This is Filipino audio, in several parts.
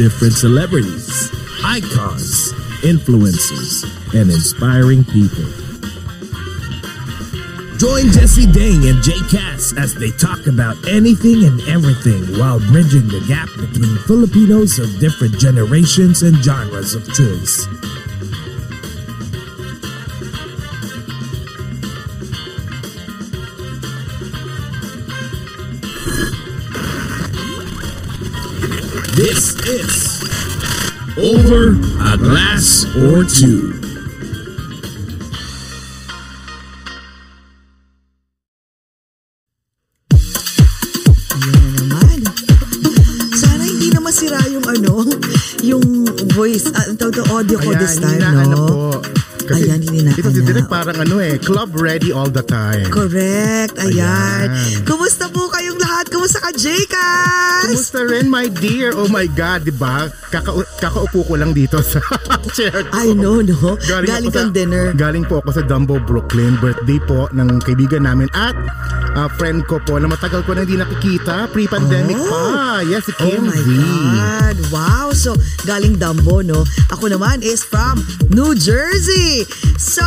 different celebrities, icons, influencers, and inspiring people. Join Jesse Ding and Jay Katz as they talk about anything and everything while bridging the gap between Filipinos of different generations and genres of choice. This is Over a Glass or Two. Ayan naman. Sana hindi na masira yung yung voice, audio ko this time, no? Kasi ayan, dito si Direk parang club ready all the time. Correct, ayan. Kumusta po kayong lahat? Kumusta ka, Jcas? Kumusta rin, my dear? Oh my God, diba? Kakaupo ko lang dito sa chair ko. I know, no? Galing kang dinner. Galing po ako sa Dumbo Brooklyn. Birthday po ng kaibigan namin at friend ko po na matagal ko na hindi nakikita. Pre-pandemic pa. Yes, si Kim. Oh my God. Wow. So, galing Dumbo, no? Ako naman is from New Jersey. So,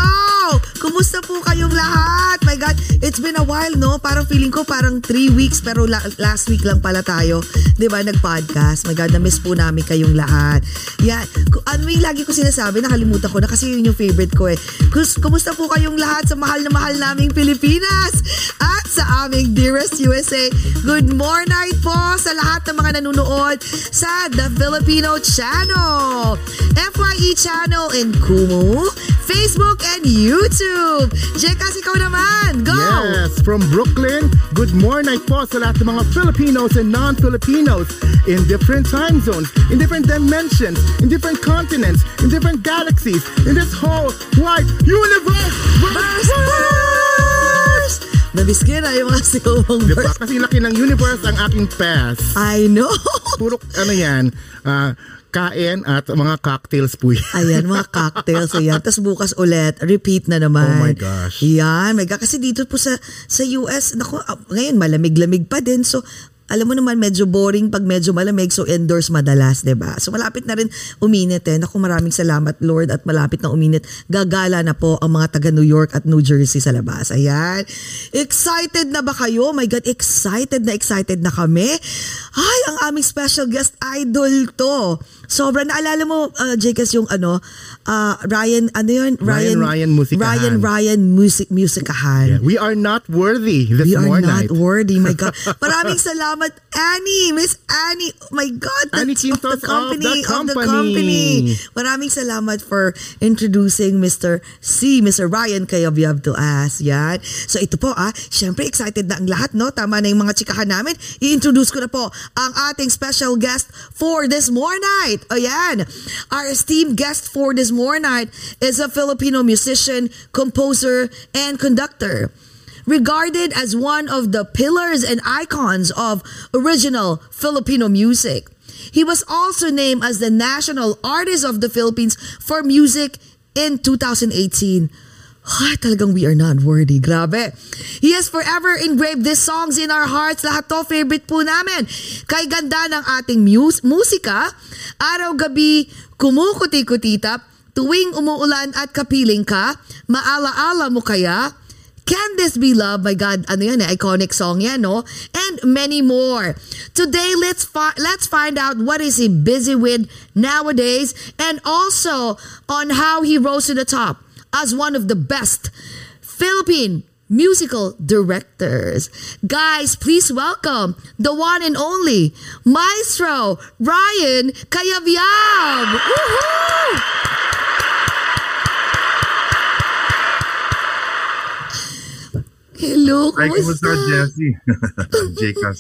kumusta po kayong lahat? My God, it's been a while, no? Parang feeling ko parang 3 weeks pero last week lang pala tayo, diba, nag-podcast. My God, na-miss po namin kayong lahat. Yeah, ano yung lagi ko sinasabi, nakalimutan ko na kasi yun yung favorite ko eh. Kumusta po kayong lahat sa mahal na mahal naming Pilipinas at sa aming dearest USA. Good morning po sa lahat ng mga nanonood sa The Filipino Channel, FYE Channel, and Kumu, Facebook and YouTube. Jcas, ikaw naman. Go! Yes, from Brooklyn, good morning po sa lahat ng mga Filipinos and non-Filipinos in different time zones, in different dimensions, in different continents, in different galaxies, in this whole wide universe! Nabiskin na yung mga silong verse. Diba? Kasi laki ng universe ang aking past. I know! Puro, kain at mga cocktails po yan. Ayan, mga cocktails. Ayan. Tapos bukas ulit, repeat na naman. Oh my gosh. Ayan. My God. Kasi dito po sa US, naku, ngayon malamig-lamig pa din. So, alam mo naman, medyo boring pag medyo malamig. So, indoors madalas, diba? So, malapit na rin uminit eh. Naku, maraming salamat, Lord. At malapit na uminit. Gagala na po ang mga taga New York at New Jersey sa labas. Ayan. Excited na ba kayo? My God, excited na kami. Ay, ang aming special guest idol to. Sobra. Naalala mo, Jcas, yung Ryan, Ryan Musicahan. Yeah. We are not worthy this morning. We are not worthy, my God. Maraming salamat. Annie, Miss Annie, oh my God, Annie Chintos of the company. Maraming salamat for introducing Mr. Ryan Cayabyab to us. Yan. So ito po, syempre excited na ang lahat, no? Tama na yung mga chikahan namin. I-introduce ko na po ang ating special guest for this morning night. Ayan. Our esteemed guest for this morning night is a Filipino musician, composer, and conductor. Regarded as one of the pillars and icons of original Filipino music. He was also named as the National Artist of the Philippines for Music in 2018. Ay, talagang we are not worthy. Grabe. He has forever engraved these songs in our hearts. Lahat to, favorite po namin. Kay ganda ng ating musika, araw-gabi, kumukuti-kutita, tuwing umuulan at kapiling ka, maalaala mo kaya, Can This Be Love? My God, iconic song yan, no? And many more. Today, let's find out what is he busy with nowadays and also on how he rose to the top as one of the best Philippine musical directors. Guys, please welcome the one and only Maestro Ryan Cayabyab! Woohoo! Hello, kumusta? Hi, kumusta, Jesse? Jcas.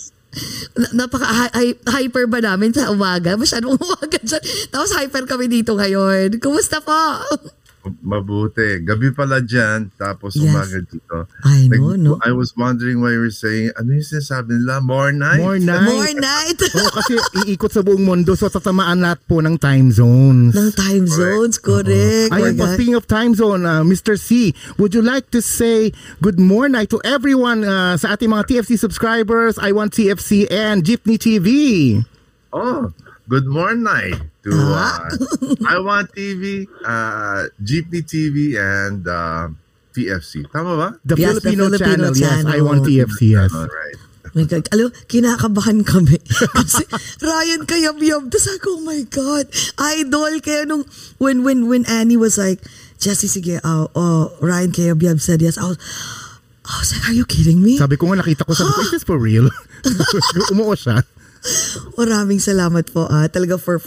napaka-hyper ba namin sa umaga? Masyadong umaga dyan. Tapos hyper kami dito ngayon. Kumusta po? Mabuti. Gabi pala dyan, tapos umaga dito. I know, like, no? I was wondering why you were saying, ano yung sinasabi nila? More night? More night. More night. Oo, kasi iikot sa buong mundo, so tatamaan lahat po ng time zones. Ng time zones, correct. Ayun po, speaking of time zone, Mr. C, would you like to say good morning to everyone sa ating mga TFC subscribers, I Want TFC and Jeepney TV? Oh, good morning to I Want TV, Jeepney TV, and TFC. Tama ba? The Filipino Channel. Yes, I Want TFC, yes. All right. Oh my God. Alam, kinakabahan kami. Kasi Ryan Cayabyab. Tapos ako, oh my God. Idol. Kaya nung, when Annie was like, Jessie, sige, Ryan Cayabyab said yes. I was like, are you kidding me? Sabi ko nga, nakita ko, sabi ko, is this for real? Umuo siya. Maraming salamat po talaga for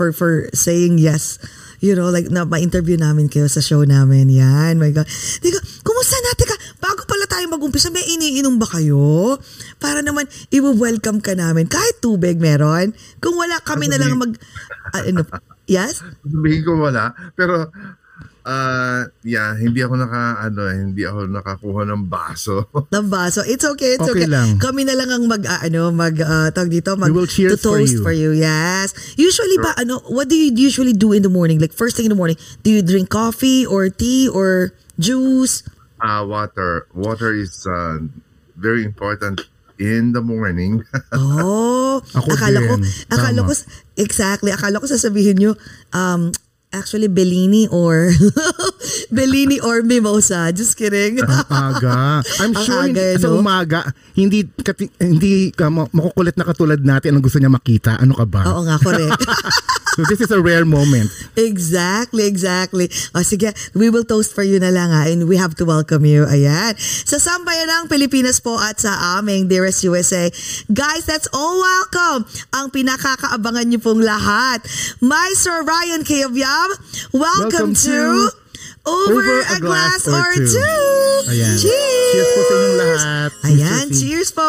saying yes. You know, like na ma-interview namin kayo sa show namin. Yan, my God. Teka, kumusta na? Teka, bago pala tayo mag-umpisa, may iniinom ba kayo? Para naman, i-welcome ka namin. Kahit tubig meron. Kung wala, kami na lang mag... yes? Sabihin ko wala. Pero, hindi ako nakakuha ng baso. Ng baso. It's okay, it's okay. Lang. Kami na lang ang mag-toast for you. Yes. Usually sure. What do you usually do in the morning? Like first thing in the morning, do you drink coffee or tea or juice? Water. Water is very important in the morning. Oh, akala ko exactly. Akala ko sasabihin niyo actually, Bellini or Bellini or mimosa. Just kidding. Ang aga. I'm sure aga, sa umaga, hindi ka makukulit na katulad natin ang gusto niya makita. Ano ka ba? Oo nga, correct. So this is a rare moment. Exactly. O sige, we will toast for you na lang and we have to welcome you. Ayan. Sa sambayanang Pilipinas po at sa aming dearest USA. Guys, that's all welcome. Ang pinakakaabangan niyo pong lahat. My Sir Ryan Cayabyab, welcome to Over a Glass or Two. Ayan. Cheers! Cheers po sa inyong lahat. Ayan, cheers po.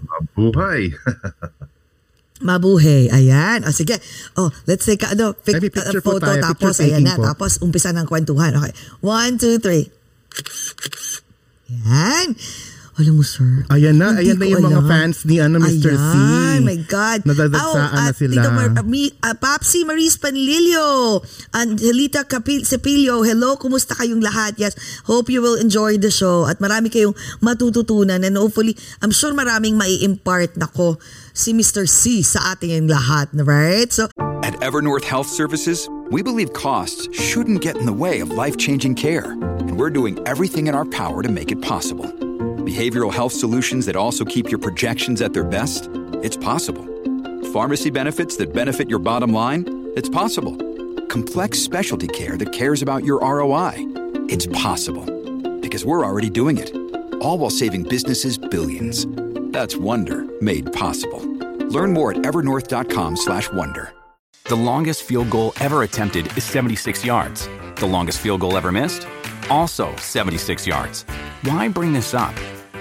Mabuhay. Mabuhay. Ayan. O sige. Oh, let's take a photo tapos. Ayan na. Tapos umpisa ng kwentuhan. Okay. 1, 2, 3. Ayan. Alam mo, sir. Ayan na yung mga fans ni Mr. C. Ayan, my God. Nadadagsaan na sila. Tito Papsi Maris Panlilio, Angelita Cepillo, hello, kumusta kayong lahat? Yes, hope you will enjoy the show at marami kayong matututunan and hopefully, I'm sure maraming mai-impart nako si Mr. C sa ating lahat, right? So, at Evernorth Health Services, we believe costs shouldn't get in the way of life-changing care and we're doing everything in our power to make it possible. Behavioral health solutions that also keep your projections at their best? It's possible. Pharmacy benefits that benefit your bottom line? It's possible. Complex specialty care that cares about your ROI? It's possible. Because we're already doing it. All while saving businesses billions. That's Wonder made possible. Learn more at evernorth.com/wonder. The longest field goal ever attempted is 76 yards. The longest field goal ever missed? Also 76 yards. Why bring this up?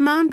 Mom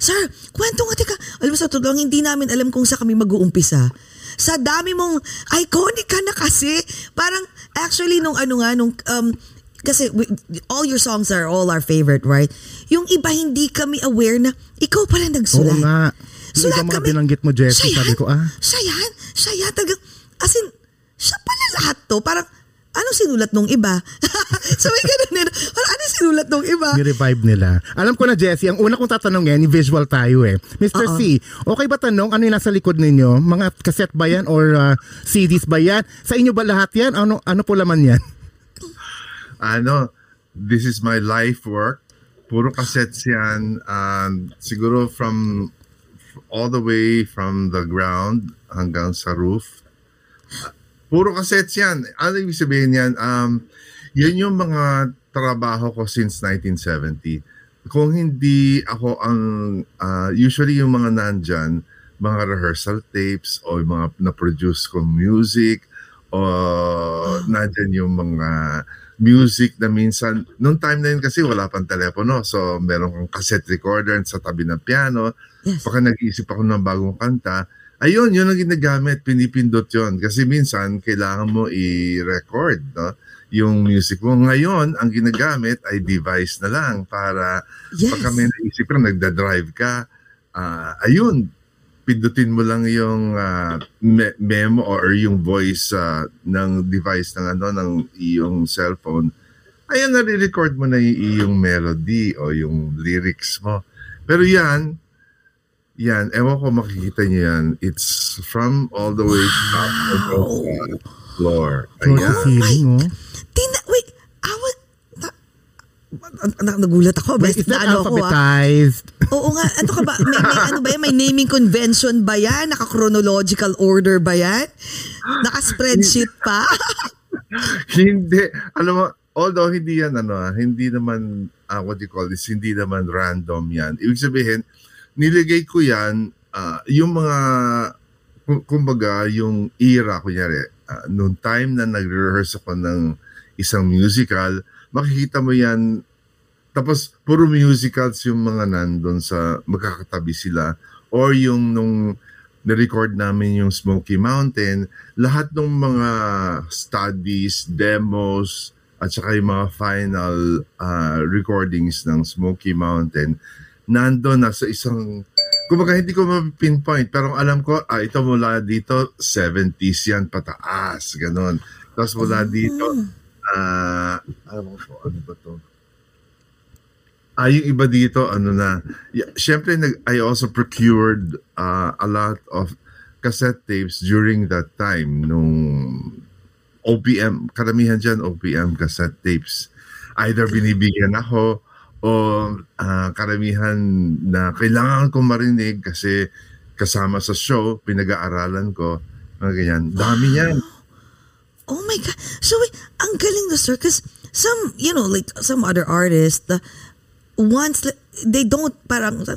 Sir, kwento nga, teka. Alam mo sa totoo lang, hindi namin alam kung sa kami mag-uumpisa. Sa dami mong iconic ka na kasi. Parang actually kasi all your songs are all our favorite, right? Yung iba hindi kami aware na ikaw pala nagsulat. Oo nga. Sulat yung mga binanggit mo, Jessie, sabi ko. Siya yan? Talagang, as in, siya pala lahat to. Parang anong sinulat nung iba? So may ganun nila. Anong sinulat nung iba? Ni-revive nila. Alam ko na, Jessie, ang una kong tatanungin, visual tayo eh. Mr. Uh-oh. C, okay ba tanong ano yung nasa likod ninyo? Mga cassette ba yan or CDs ba yan? Sa inyo ba lahat yan? Ano po laman yan? Ano, this is my life work. Puro cassettes yan. Siguro from all the way from the ground hanggang sa roof. Puro cassettes yan. Ano ibig sabihin yan? Yan yung mga trabaho ko since 1970. Kung hindi ako ang... usually yung mga nandyan, mga rehearsal tapes o yung mga na-produce kong music o nandyan yung mga music na minsan... Noong time na yun kasi wala pang telepono. So meron kang cassette recorder sa tabi ng piano. Yes. Pagka nag-iisip ako ng bagong kanta, ayun, yun ang ginagamit, pinipindot yun. Kasi minsan, kailangan mo i-record no? Yung music mo. Ngayon, ang ginagamit ay device na lang para pagka may naisip ka, nagdadrive ka, ayun, pindutin mo lang yung memo or yung voice ng device ng iyong cellphone. Ayun, nare-record mo na yung iyong melody o yung lyrics mo. Pero yan, ewan ko makikita niyo yan. It's from all the way up to the floor. Ayan. Wait, nagulat ako. Wait, is that alphabetized? Oo nga. Ano ka ba? May ano ba yan? May naming convention ba yan? Naka-chronological order ba yan? Naka-spreadsheet pa? Hindi. Alam mo, although hindi yan, hindi naman, what you call this, hindi naman random yan. Ibig sabihin, niligay ko yan, yung mga, kumbaga, yung era, kunyari, noong time na nag-rehearse ako ng isang musical, makikita mo yan, tapos puro musicals yung mga nandun sa, magkakatabi sila, or yung nung na-record namin yung Smoky Mountain, lahat ng mga studies, demos, at saka yung mga final recordings ng Smoky Mountain, nandun na sa isang, kumbaga hindi ko ma-pinpoint, pero alam ko, ito mula dito, 70s yan, pataas, ganun. Tapos mula dito, alam ko, ano ba to? Yung iba dito, ano na, syempre, I also procured a lot of cassette tapes during that time, nung OPM, karamihan dyan, OPM cassette tapes. Either binibigyan ako, o karamihan na kailangan ko marinig kasi kasama sa show, pinag-aaralan ko, mga ganyan. Dami niyan. Oh my God. So, wait, ang galing no, sir, because some, you know, like some other artists, once, they don't, parang ka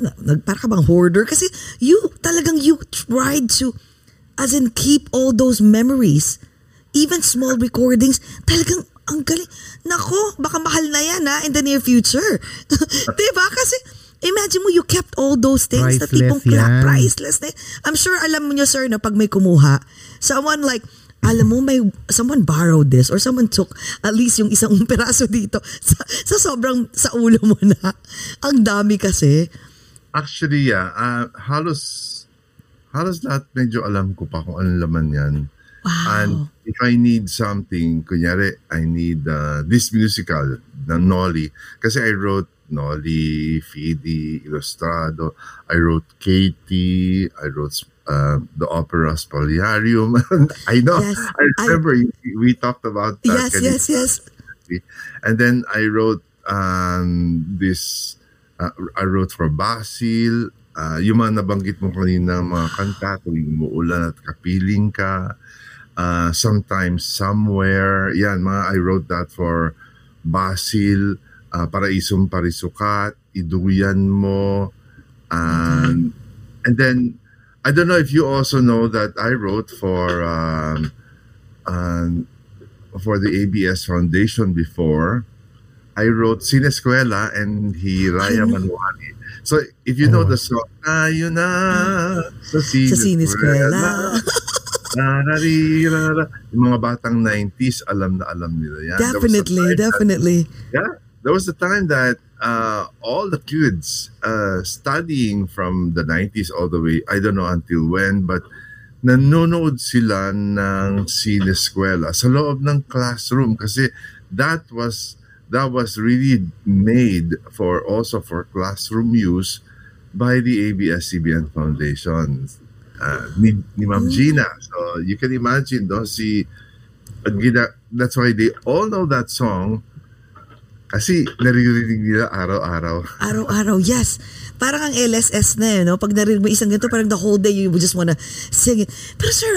bang hoarder? Kasi you tried to, as in, keep all those memories. Even small recordings, talagang, ang galing. Nako, baka mahal na yan in the near future. Diba? Kasi imagine mo you kept all those things priceless na tipong priceless. I'm sure alam mo nyo sir na pag may kumuha, someone like, alam mo may someone borrowed this or someone took at least yung isang peraso dito sa sobrang sa ulo mo na. Ang dami kasi. Actually, yeah. Halos lahat medyo alam ko pa kung ano laman yan. Wow. And if I need something, kunyari, I need this musical na Nolly. Kasi I wrote Nolly, Fidi, Ilustrado. I wrote Katie. I wrote the opera Spoliarium. I know. Yes, I remember we talked about that. Yes. And then I wrote I wrote for Basil. Yung mga nabanggit mo kanina mga kanta, tuwing umuulan at kapiling ka. Sometimes, somewhere. Yan, I wrote that for Basil, Paraisong Parisukat, Iduyan Mo. And then, I don't know if you also know that I wrote for the ABS Foundation before. I wrote Sinescuela and Hiraya Manuani. So, if you know the song, Tayo na sa Sinescuela. Yung mga batang 90s, alam na alam nila yan. Definitely. There was a time that all the kids studying from the 90s all the way, I don't know until when, but nanonood sila ng sine-eskwela sa loob ng classroom kasi that was really made for also for classroom use by the ABS-CBN Foundation ni Ma'am Gina. So you can imagine though, si Gina, that's why they all know that song kasi naririnig nila araw-araw. Araw-araw, yes. Parang ang LSS na yun, no? Pag narinig mo isang ganito, parang the whole day you just wanna sing it. Pero sir,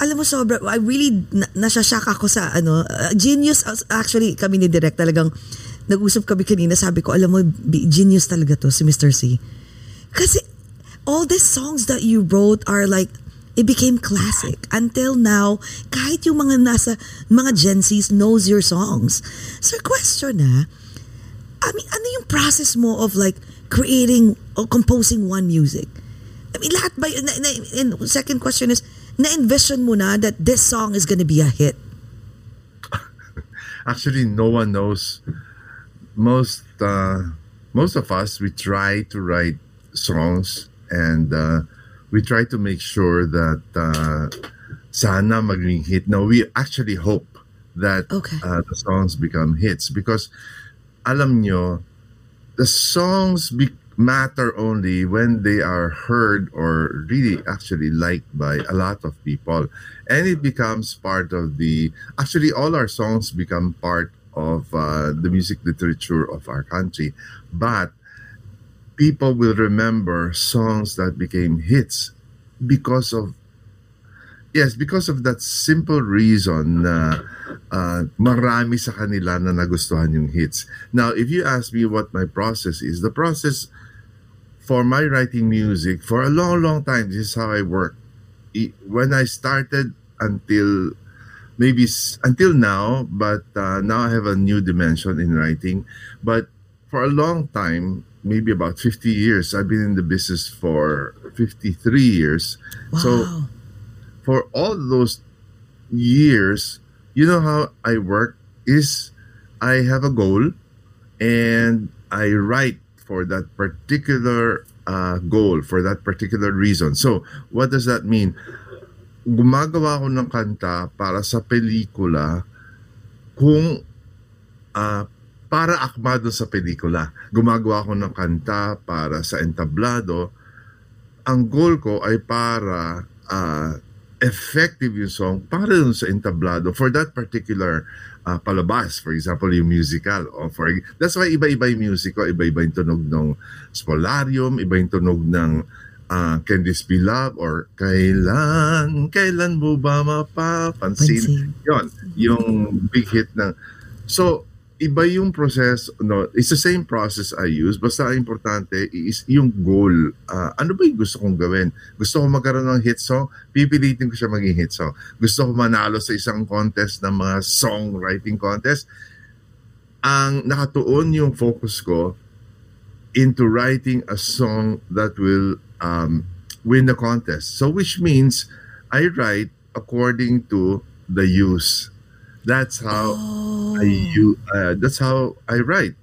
alam mo sobra, I really nasashock ako sa ano, genius actually kami ni Direk talagang nag-usap kami kanina, sabi ko, alam mo, genius talaga to si Mr. C. Kasi all the songs that you wrote are like, it became classic. Until now, kahit yung mga nasa, mga Gen Zs knows your songs. Sir, question na, I mean, ano yung process mo of like creating or composing one music? I mean, lahat ba, and second question is, na-envision mo na that this song is gonna be a hit? Actually, no one knows. Most of us, we try to write songs and we try to make sure that sana maging hit. Now, we actually hope that the songs become hits because alam nyo, the songs matter only when they are heard or really actually liked by a lot of people. And it becomes part of the... Actually, all our songs become part of the music literature of our country. But people will remember songs that became hits because of... Yes, because of that simple reason na marami sa kanila na nagustuhan yung hits. Now, if you ask me what my process is, the process for my writing music, for a long, long time, this is how I work. When I started until maybe until now, but now I have a new dimension in writing. But for a long time, maybe about 50 years, I've been in the business for 53 years. Wow. So, for all those years, you know how I work is I have a goal and I write for that particular goal, for that particular reason. So, what does that mean? Gumagawa ko ng kanta para sa pelikula kung para akmado sa pelikula. Gumagawa ko ng kanta para sa entablado. Ang goal ko ay para... effective yung song para dun sa entablado for that particular palabas, for example yung musical or for, that's why iba-iba yung music ko, iba-iba yung tunog ng Spolarium, iba yung tunog ng Can This Be Love or Kailan mo ba mapapansin yon, yung big hit ng, so iba yung process, no, it's the same process I use, basta importante is yung goal, ano ba yung gusto kong gawin, gusto ko magkaroon ng hit song, pipilitin ko siya maging hit song, gusto ko manalo sa isang contest ng mga songwriting contest, ang nakatuon yung focus ko into writing a song that will win the contest, so which means I write according to the use. That's how that's how I write.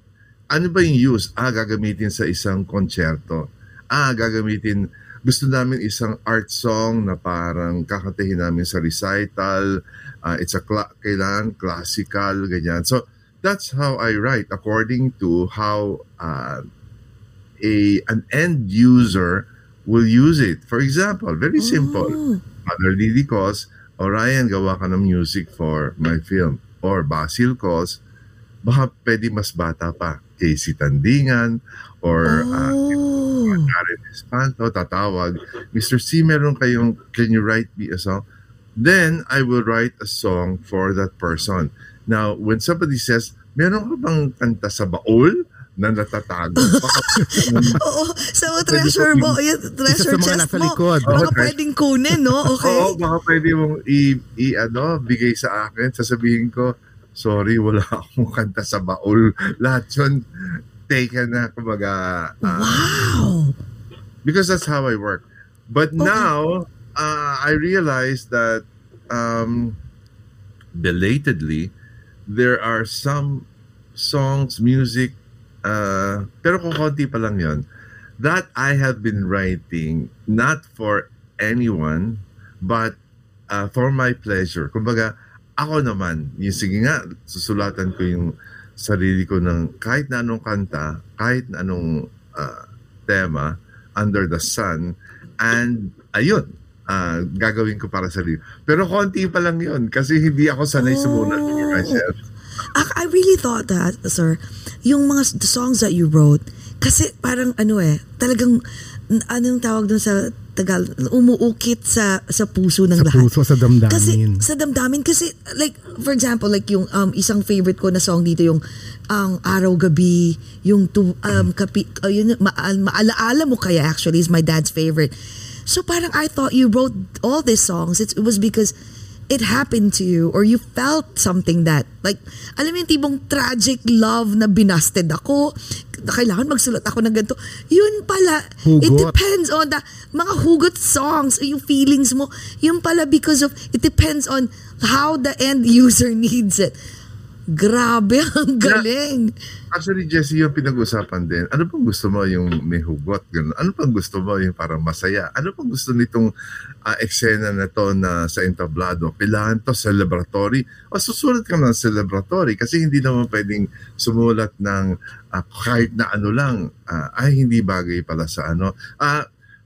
Ano ba yung use? Gagamitin sa isang konserto. Gagamitin, gusto namin isang art song na parang kakantahin namin sa recital. It's a kailangan classical, ganyan. So, that's how I write according to how an end user will use it. For example, very simple. Motherly because o Ryan, gawa ka ng music for my film. Or Basil calls, baka pwede mas bata pa. Casey Tandingan, or Karen Espanto, tatawag. Mr. C, meron kayong, can you write me a song? Then, I will write a song for that person. Now, when somebody says, meron ka bang kanta sa baol? Na natatago. Oo. So, treasure mo, treasure chest mo, baka pwedeng kunin, no? Okay. Oo, baka pwede mong bigay sa akin. Sasabihin ko, sorry, wala akong kanta sa baul. Lahat yun, taken na, kumbaga. Wow! Because that's how I work. But now, I realized that belatedly, there are some songs, music, pero kung konti pa lang yun, that I have been writing not for anyone but for my pleasure. Kumbaga, ako naman, yung sige nga, susulatan ko yung sarili ko ng kahit na anong kanta, kahit na anong tema, under the sun, and ayun, gagawin ko para sarili. Pero konti pa lang yun kasi hindi ako sanay sumunod for myself. I really thought that, sir, yung mga songs that you wrote, kasi parang ano eh, talagang, anong tawag dun sa Tagalog, umuukit sa puso ng lahat. Sa puso, sa damdamin. Kasi, sa damdamin. Kasi, like, for example, like yung isang favorite ko na song dito, yung ang Araw-Gabi, yung Maalaala Mo Kaya, actually, is my dad's favorite. So parang I thought you wrote all these songs. It was because it happened to you or you felt something that, like, alam yung tibong tragic love na binasted ako, kailangan magsulat ako ng ganito. Yun pala, hugot. It depends on the mga hugot songs, yung feelings mo. Yun pala because of, it depends on how the end user needs it. Grabe, ang galing. Actually, Jessie, yung pinag-usapan din, ano pang gusto mo yung may hugot? Ganun? Ano pang gusto mo yung parang masaya? Ano pang gusto nitong eksena na to na sa entablado? Kailangan to celebratory? O susulat ka ng celebratory kasi hindi naman pwedeng sumulat ng kahit na ano lang ay hindi bagay pala sa ano.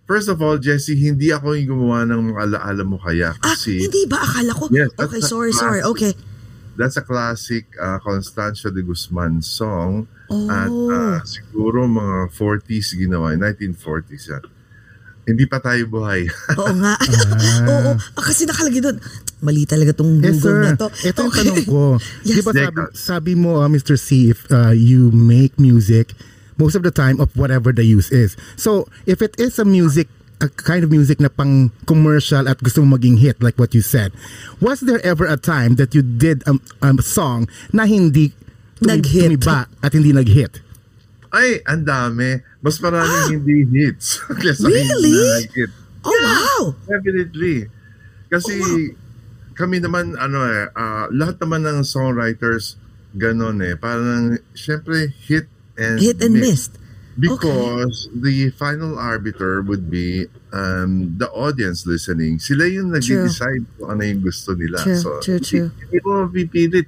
First of all, Jessie, hindi ako yung gumawa ng Alaala Mo Kaya kasi... hindi ba? Akala ko? Yes, okay, sorry. Okay. That's a classic Constancio de Guzman song at siguro mga 40s ginawa, 1940s yan. Hindi pa tayo buhay. Oo nga. Oo. Kasi nakalagay doon. Mali talaga itong Google na to. Ito ang tanong ko. Yes. Di ba sabi mo, Mr. C, if you make music most of the time of whatever the use is. So, if it is a kind of music na pang commercial at gusto mong maging hit like what you said. Was there ever a time that you did a song na hindi tumiba at hindi nag-hit? Ay, ang dami. Mas maraming hindi hits. Really? Hindi oh, yeah, wow! Definitely. Kasi kami naman, lahat naman ng songwriters ganon eh. Parang, syempre, hit and miss. Because the final arbiter would be the audience listening. Sila yung nag-decide kung ano yung gusto nila. True. Hindi ko pipilit.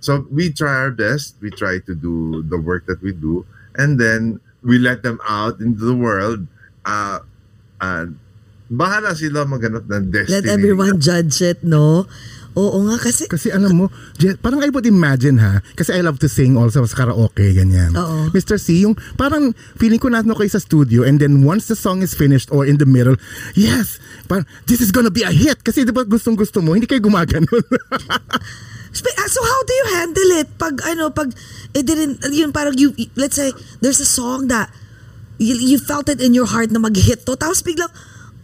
So we try our best. We try to do the work that we do. And then we let them out into the world. Bahala sila maghanap ng destiny. Let everyone judge it, no? Oo nga, kasi alam mo, parang I would imagine ha, kasi I love to sing also sa karaoke, ganyan. Uh-oh. Mr. C, yung parang feeling ko natin kayo sa studio and then once the song is finished or in the middle, yes, parang this is gonna be a hit. Kasi diba gustong-gusto mo, hindi kayo gumaganon. So how do you handle it? Pag it didn't, yun parang you, let's say, there's a song that you felt it in your heart na mag-hit to, tapos biglang,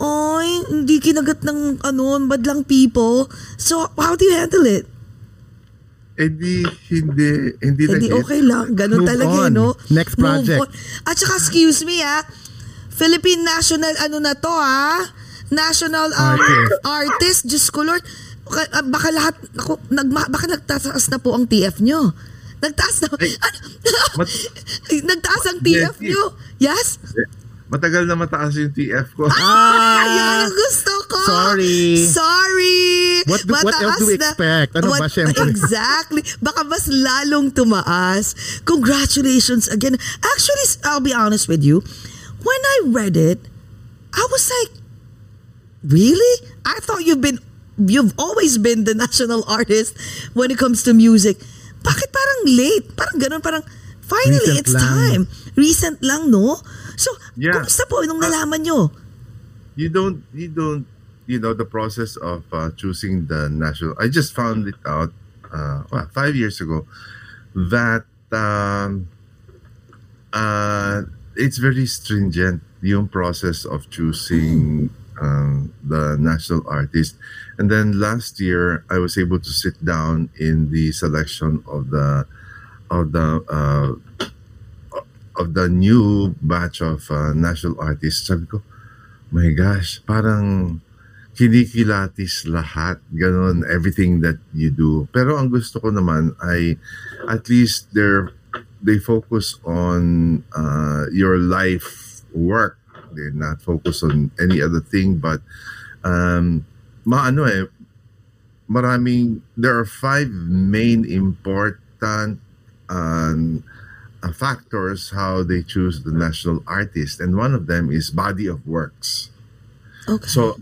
oy, hindi kinagat ng badlang people. So, how do you handle it? Hindi nag-hit. Okay lang. Ganun talaga, no? Next project. At saka, excuse me, Philippine National, na to, National Artist, Diyos ko, Lord. Baka lahat, baka nagtaas na po ang TF nyo. Nagtaas na. Nagtaas ang TF nyo. Yes? Matagal na mataas yung TF ko. Yan ang gusto ko. Sorry. What else do we expect? Ano ba syempre? Exactly. Baka mas lalong tumaas. Congratulations again. Actually, I'll be honest with you. When I read it, I was like, really? I thought you've always been the national artist when it comes to music. Bakit parang late? Parang ganun, parang finally, it's time. Recent lang, no? So, kumusta po nung nalaman nyo? You don't, the process of choosing the national, I just found it out 5 years ago that it's very stringent yung process of choosing the national artist. And then last year, I was able to sit down in the selection of the new batch of national artists. Sabi ko, my gosh, parang kinikilatis lahat, ganun, everything that you do. Pero ang gusto ko naman ay at least they focus on your life work They're not focused on any other thing. But maraming, there are five main important factors how they choose the national artist, and one of them is body of works. Okay. So,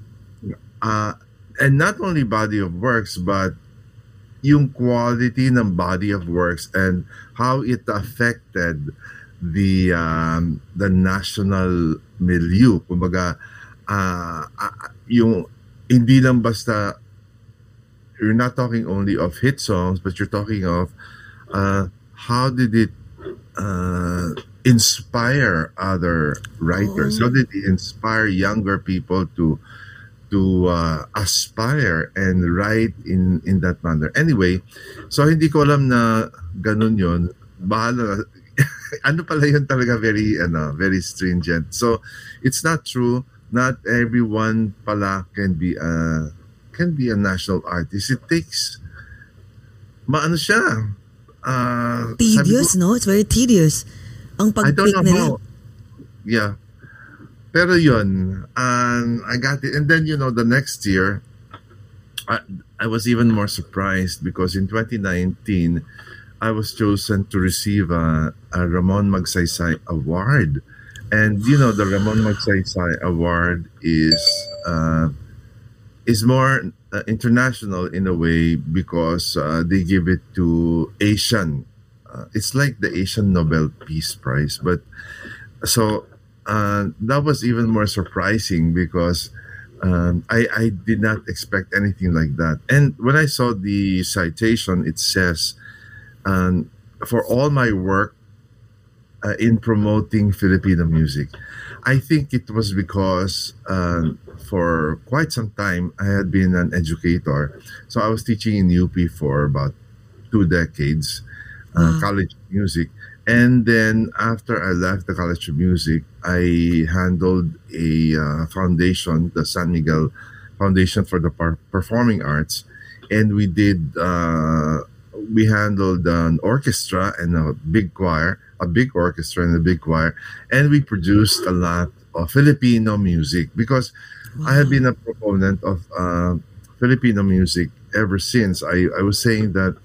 and not only body of works, but yung quality ng body of works and how it affected the national milieu. Kumbaga, yung hindi lang basta, you're not talking only of hit songs, but you're talking of how did it inspire other writers? Oh. How did it inspire younger people to aspire and write in that manner? Anyway, so hindi ko alam na ganun yun. Bahala. Ano pala yun talaga, very stringent. So it's not true. Not everyone pala can be a national artist. It takes tedious, no? It's very tedious. Ang pag-pick, I don't know how. Yeah. Pero yun, I got it. And then, the next year, I was even more surprised because in 2019, I was chosen to receive a Ramon Magsaysay Award. And, the Ramon Magsaysay Award is more international in a way because they give it to Asian. It's like the Asian Nobel Peace Prize. But so that was even more surprising because I did not expect anything like that. And when I saw the citation, it says, for all my work in promoting Filipino music. I think it was because for quite some time, I had been an educator. So I was teaching in UP for about 2 decades, College of Music. And then after I left the College of Music, I handled a foundation, the San Miguel Foundation for the Performing Arts. And we handled an orchestra and a big orchestra and a big choir. And we produced a lot of Filipino music because I have been a proponent of Filipino music ever since. I was saying that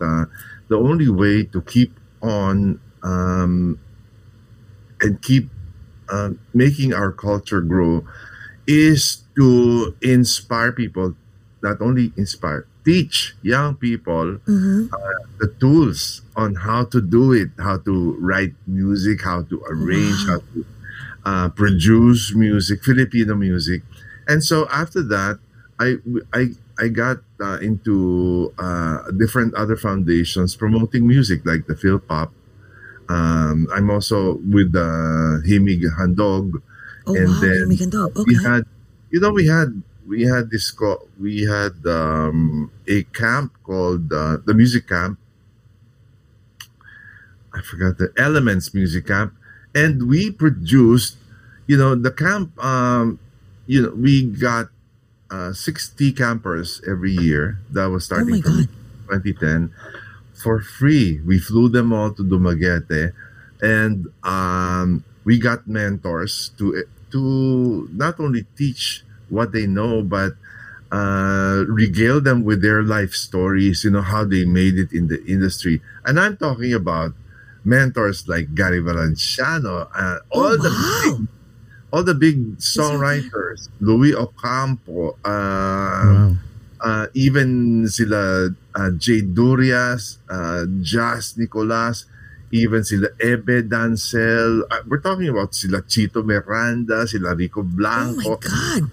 the only way to keep on and keep making our culture grow is to inspire people, not only inspire, teach young people the tools on how to do it, how to write music, how to arrange, how to produce music, Filipino music. And so after that, I got into different other foundations promoting music like the Philpop. I'm also with the Himig Handog. Oh, and wow, then Himig Handog. Okay. We had a camp called the Music Camp. I forgot the Elements Music Camp, and we produced, the camp. We got 60 campers every year. That was starting from 2010 for free. We flew them all to Dumaguete, and we got mentors to not only teach what they know, but regale them with their life stories, how they made it in the industry. And I'm talking about mentors like Gary Valenciano, all the big songwriters, Louis Ocampo, even sila Jay Durias, Jazz Nicolas, even sila Ebe Dancel. We're talking about sila Chito Miranda, sila Rico Blanco. Oh my God!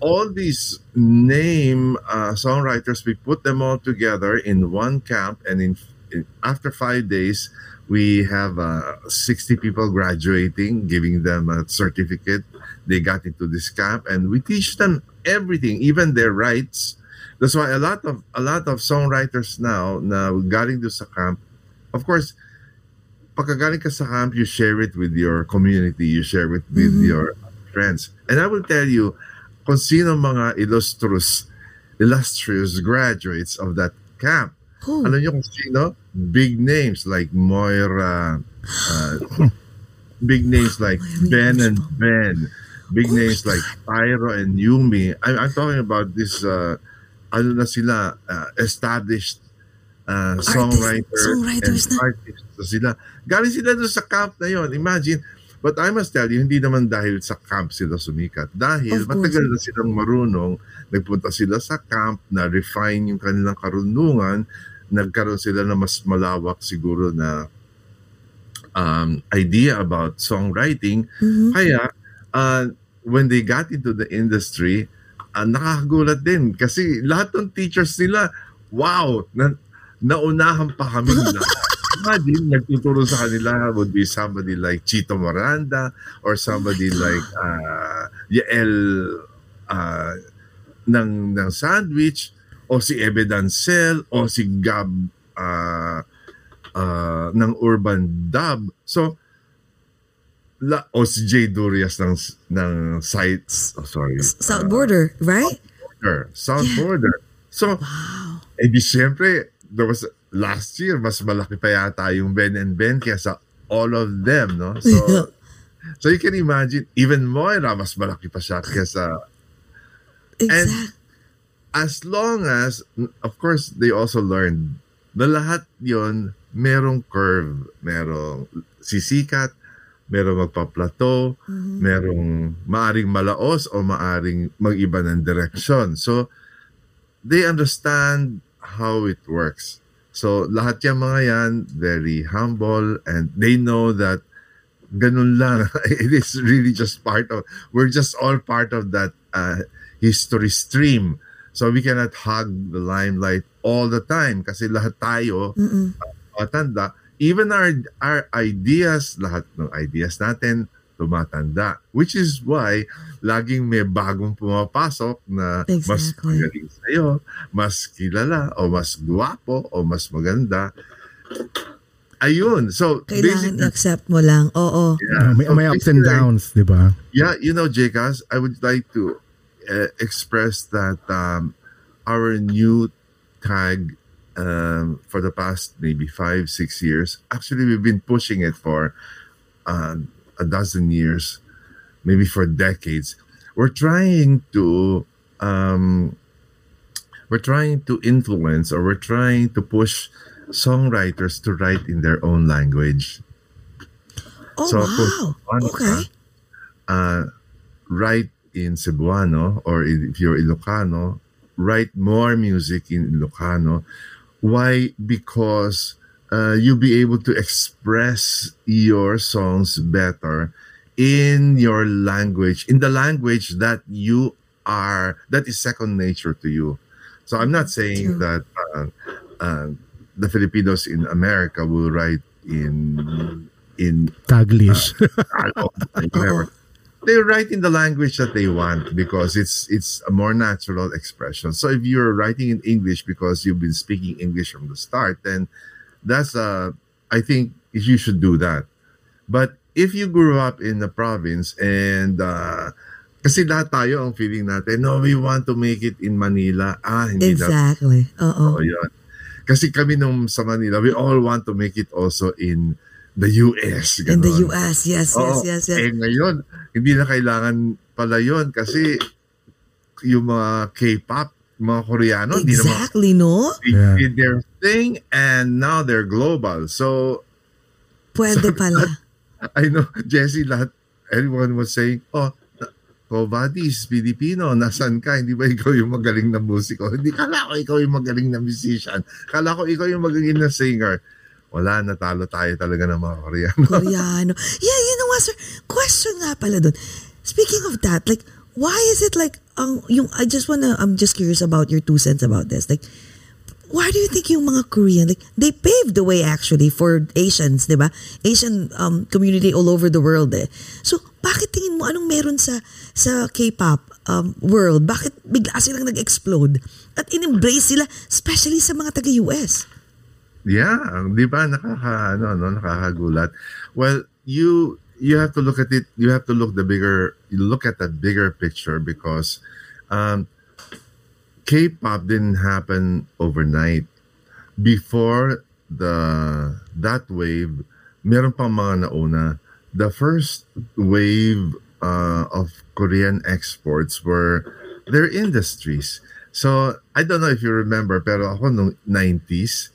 All these name songwriters, we put them all together in one camp, and after 5 days, we have 60 people graduating, giving them a certificate. They got into this camp, and we teach them everything, even their rights. That's why a lot of songwriters now galing do sa camp. Of course, pagkagaling ka sa camp, you share it with your community, you share it with your friends, and I will tell you. Kung sino mga illustrious graduates of that camp. Oh. Alam niyo kung sino? Big names like Moira, big names like Ben and Ben, big names like Tyro and Yumi. I'm talking about this, ano na sila, established songwriters and artists na sila. Galing sila doon sa camp na yon. Imagine. But I must tell you, hindi naman dahil sa camp sila sumikat. Dahil matagal na silang marunong, nagpunta sila sa camp, na-refine yung kanilang karunungan, nagkaroon sila na mas malawak siguro na idea about songwriting. Mm-hmm. Kaya, when they got into the industry, nakakagulat din. Kasi lahat ng teachers nila, wow, naunahan pa kami lahat. Imagine, nagtuturo sa kanila would be somebody like Chito Miranda or somebody like Yael ng Sandwich o si Ebe Dancel o si Gab ng Urban Dub. So, o si Jay Durias ng Sites. Oh, sorry. South Border, right? South Border. So, edi siyempre, there was... Last year, mas malaki pa yata yung Ben and Ben kaysa all of them, no? So, so you can imagine, even Moira, mas malaki pa siya kaysa... Exactly. And as long as, of course, they also learned na lahat yun, merong curve, merong sisikat, merong magpa-plateau, merong maaring malaos o maaring mag-iba ng direksyon. So, they understand how it works. So, lahat yung mga yan, very humble, and they know that ganun lang. It is really just part of, we're just all part of that history stream. So, we cannot hug the limelight all the time kasi lahat tayo, tumatanda. Even our ideas, lahat ng ideas natin, tumatanda. Which is why, laging may bagong pumapasok na mas magaling sa'yo, mas kilala, o mas guwapo, o mas maganda. Ayun. So, kailangan accept mo lang. Oo. Yeah. May ups and downs, di ba? Yeah, you know, Jekas, I would like to express that our new tag for the past maybe 5-6 years, actually we've been pushing it for a dozen years, maybe for decades. We're trying to influence, or we're trying to push songwriters to write in their own language. Oh, so, wow. Okay. Write in Cebuano, or if you're Ilocano, write more music in Ilocano. Why? Because you'll be able to express your songs better in your language, in the language that you are, that is second nature to you. So I'm not saying that the Filipinos in America will write in Taglish. They write in the language that they want because it's a more natural expression. So if you're writing in English because you've been speaking English from the start, then that's I think you should do that. But if you grew up in the province and kasi lahat tayo ang feeling natin, no, we want to make it in Manila. Hindi exactly. Oo. Yun. Kasi kami nung sa Manila, we all want to make it also in the US. Ganun. In the US, yes. Eh ngayon, hindi na kailangan pala yun kasi yung mga K-pop, mga Koreano, exactly, di naman, no? They did their thing and now they're global. So, pwede pala. I know, Jesse, everyone was saying, oh, Covadis, Pilipino, nasan ka? Hindi ba ikaw yung magaling na musiko? Hindi, kala ko ikaw yung magaling na musician. Kala ko ikaw yung magaling na singer. Wala, natalo tayo talaga ng mga Koreano. Yeah, you know what, sir? Question nga pala dun. Speaking of that, like, why is it like, I'm just curious about your two cents about this. Like, why do you think yung mga Korean, like, they paved the way actually for Asians, di ba? Asian community all over the world eh. So, bakit tingin mo anong meron sa K-pop world? Bakit bigla silang nag-explode? At in-embrace sila, especially sa mga taga-US. Yeah, di ba? Nakakagulat. Well, you have to look at it, look at the bigger picture because, K-pop didn't happen overnight. Before that wave, meron pang mga nauna. The first wave of Korean exports were their industries. So, I don't know if you remember, pero ako nung 90s,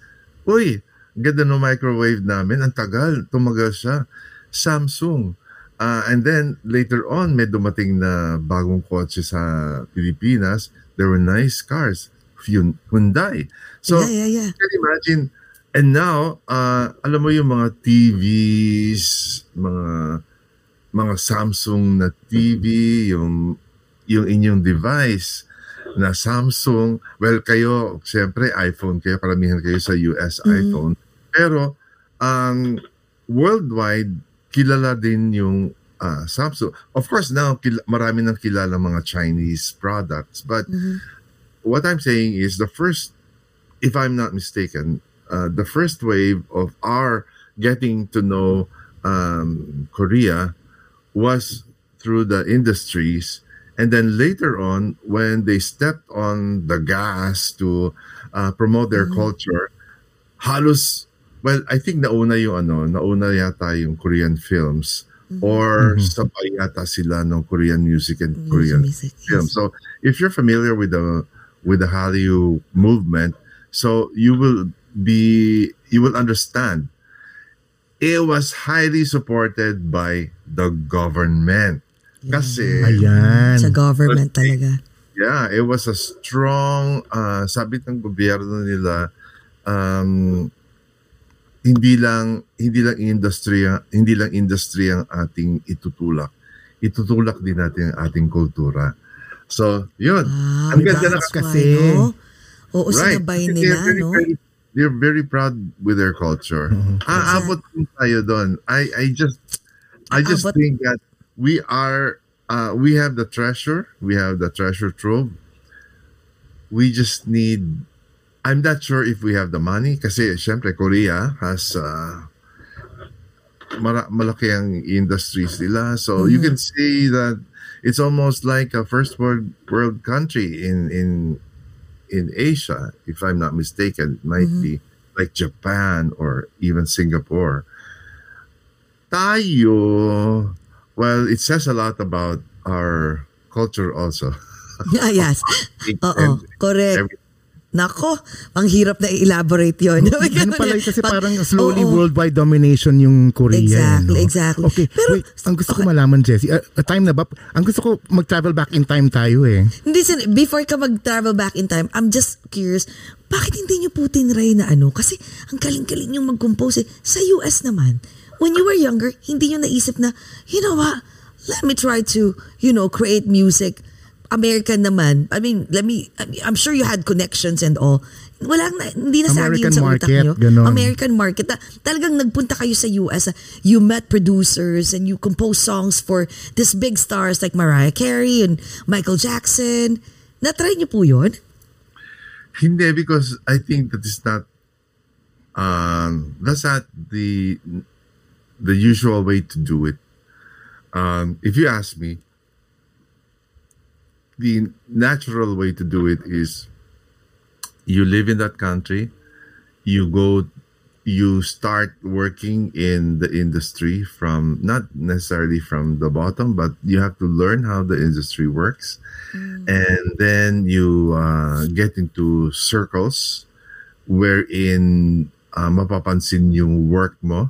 uy, ganda no microwave namin, ang tagal, tumagal siya, Samsung. And then, later on, may dumating na bagong kotse sa Pilipinas, there were nice cars, Hyundai. So, you can imagine, and now, alam mo yung mga TVs, mga Samsung na TV, yung inyong device na Samsung, well, kayo, siyempre, iPhone kayo, karamihan kayo sa US iPhone. Pero, ang worldwide, kilala din yung Samsung. Of course, now, marami nang kilala mga Chinese products. But, what I'm saying is, the first, if I'm not mistaken, the first wave of our getting to know Korea was through the industries. And then later on, when they stepped on the gas to promote their culture, halos, well, I think nauna yata yung Korean films or sabay yata sila ng Korean music and Korean films. Yes. So if you're familiar with the Hallyu movement, so you will understand. It was highly supported by the government. Kasi, ayan. Sa government talaga. Yeah, it was a strong, sabit ng gobyerno nila, hindi lang industry ang ating itutulak. Itutulak din natin ang ating kultura. So, yun. Ang ganda na kasi. No? Oo, right. Sinabay nila, no? They're very proud with their culture. Abot din tayo doon. I just think that we have the treasure. We have the treasure trove. We just need, I'm not sure if we have the money kasi syempre Korea has malaki ang industries nila. So you can see that it's almost like a first world country in Asia, if I'm not mistaken. It might be like Japan or even Singapore. Tayo, well, it says a lot about our culture also. Yes. Oo, correct. Nako, ang hirap na i-elaborate yun. Ano pala kasi parang slowly worldwide domination yung Korea. Exactly. Okay, pero, wait. Ang gusto ko malaman, Jessie, time na ba? Ang gusto ko mag-travel back in time tayo eh. Listen, before ka mag-travel back in time, I'm just curious, bakit hindi nyo po tinry na ano? Kasi ang kaling-kaling yung mag-compose eh. Sa US naman, when you were younger, hindi nyo naisip na, you know what, let me try to, you know, create music. American naman. I mean, I'm sure you had connections and all. Hindi nasagi yun sa utak nyo. American market. Talagang nagpunta kayo sa US. You met producers and you composed songs for these big stars like Mariah Carey and Michael Jackson. Natry nyo po yun? Hindi, because I think that is not, that's not the usual way to do it. If you ask me, the natural way to do it is you live in that country, you start working in the industry from, not necessarily from the bottom, but you have to learn how the industry works. And then you get into circles wherein mapapansin yung work mo.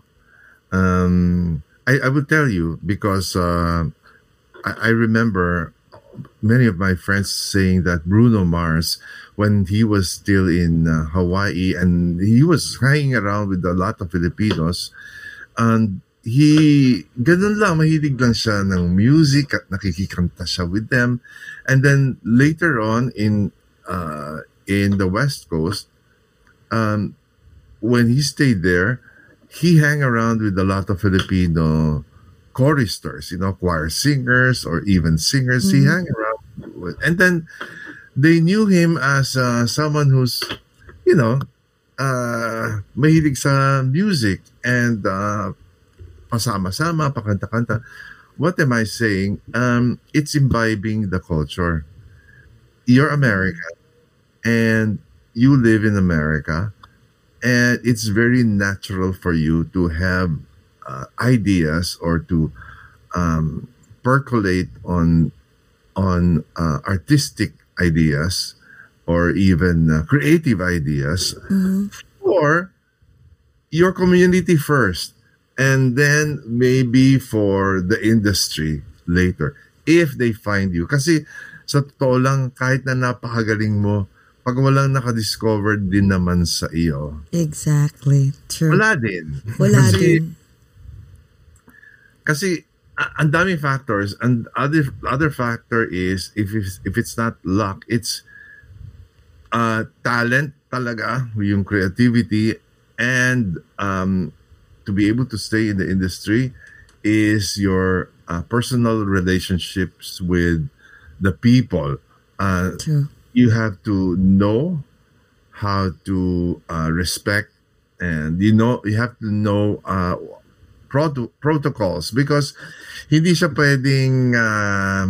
I will tell you because I remember many of my friends saying that Bruno Mars, when he was still in Hawaii and he was hanging around with a lot of Filipinos, and mahilig lang siya ng music at nakikikanta siya with them. And then later on in the West Coast, when he stayed there, he hang around with a lot of Filipino choristers, you know, choir singers or even singers. He hang around with. And then they knew him as someone who's, you know, mahilig sa music and pasama-sama, pakanta-kanta. What am I saying? It's imbibing the culture. You're American and you live in America, and it's very natural for you to have ideas or to percolate on artistic ideas or even creative ideas for your community first, and then maybe for the industry later if they find you. Kasi sa totoo lang, kahit na napakagaling mo, pag walang nakadiscover din naman sa iyo. Exactly. True. Wala din. Wala din. Kasi ang daming factors, and other factor is if it's not luck, it's talent talaga, yung creativity, and to be able to stay in the industry is your personal relationships with the people. True. You have to know how to respect, and you have to know protocols, because hindi siya pwedeng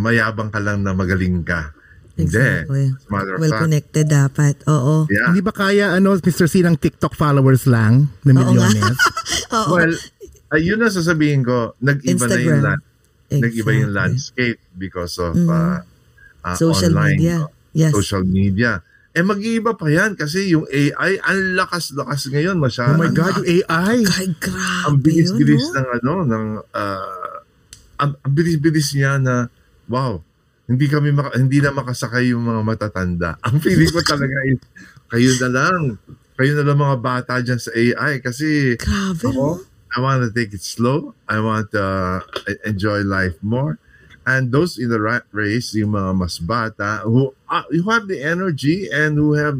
mayabang ka lang na magaling ka. Exactly. Well connected dapat. Oo. Yeah. Hindi ba kaya Mr. C ng TikTok followers lang na milyones? Well, yun na sasabihin ko, nag-iba na yung exactly. Nag-iba yung landscape because of social online media. Yes. Social media. Mag-iiba pa yan kasi yung AI, ang lakas-lakas ngayon masyadong. Oh my God, yung AI! God, grabe, ang bilis-bilis ang bilis-bilis niya na, wow, hindi na makasakay yung mga matatanda. Ang feeling ko talaga is, kayo na lang mga bata dyan sa AI kasi grabe, ako, I want to take it slow. I want to enjoy life more. And those in the rat race, yung mga mas bata, who have the energy and who have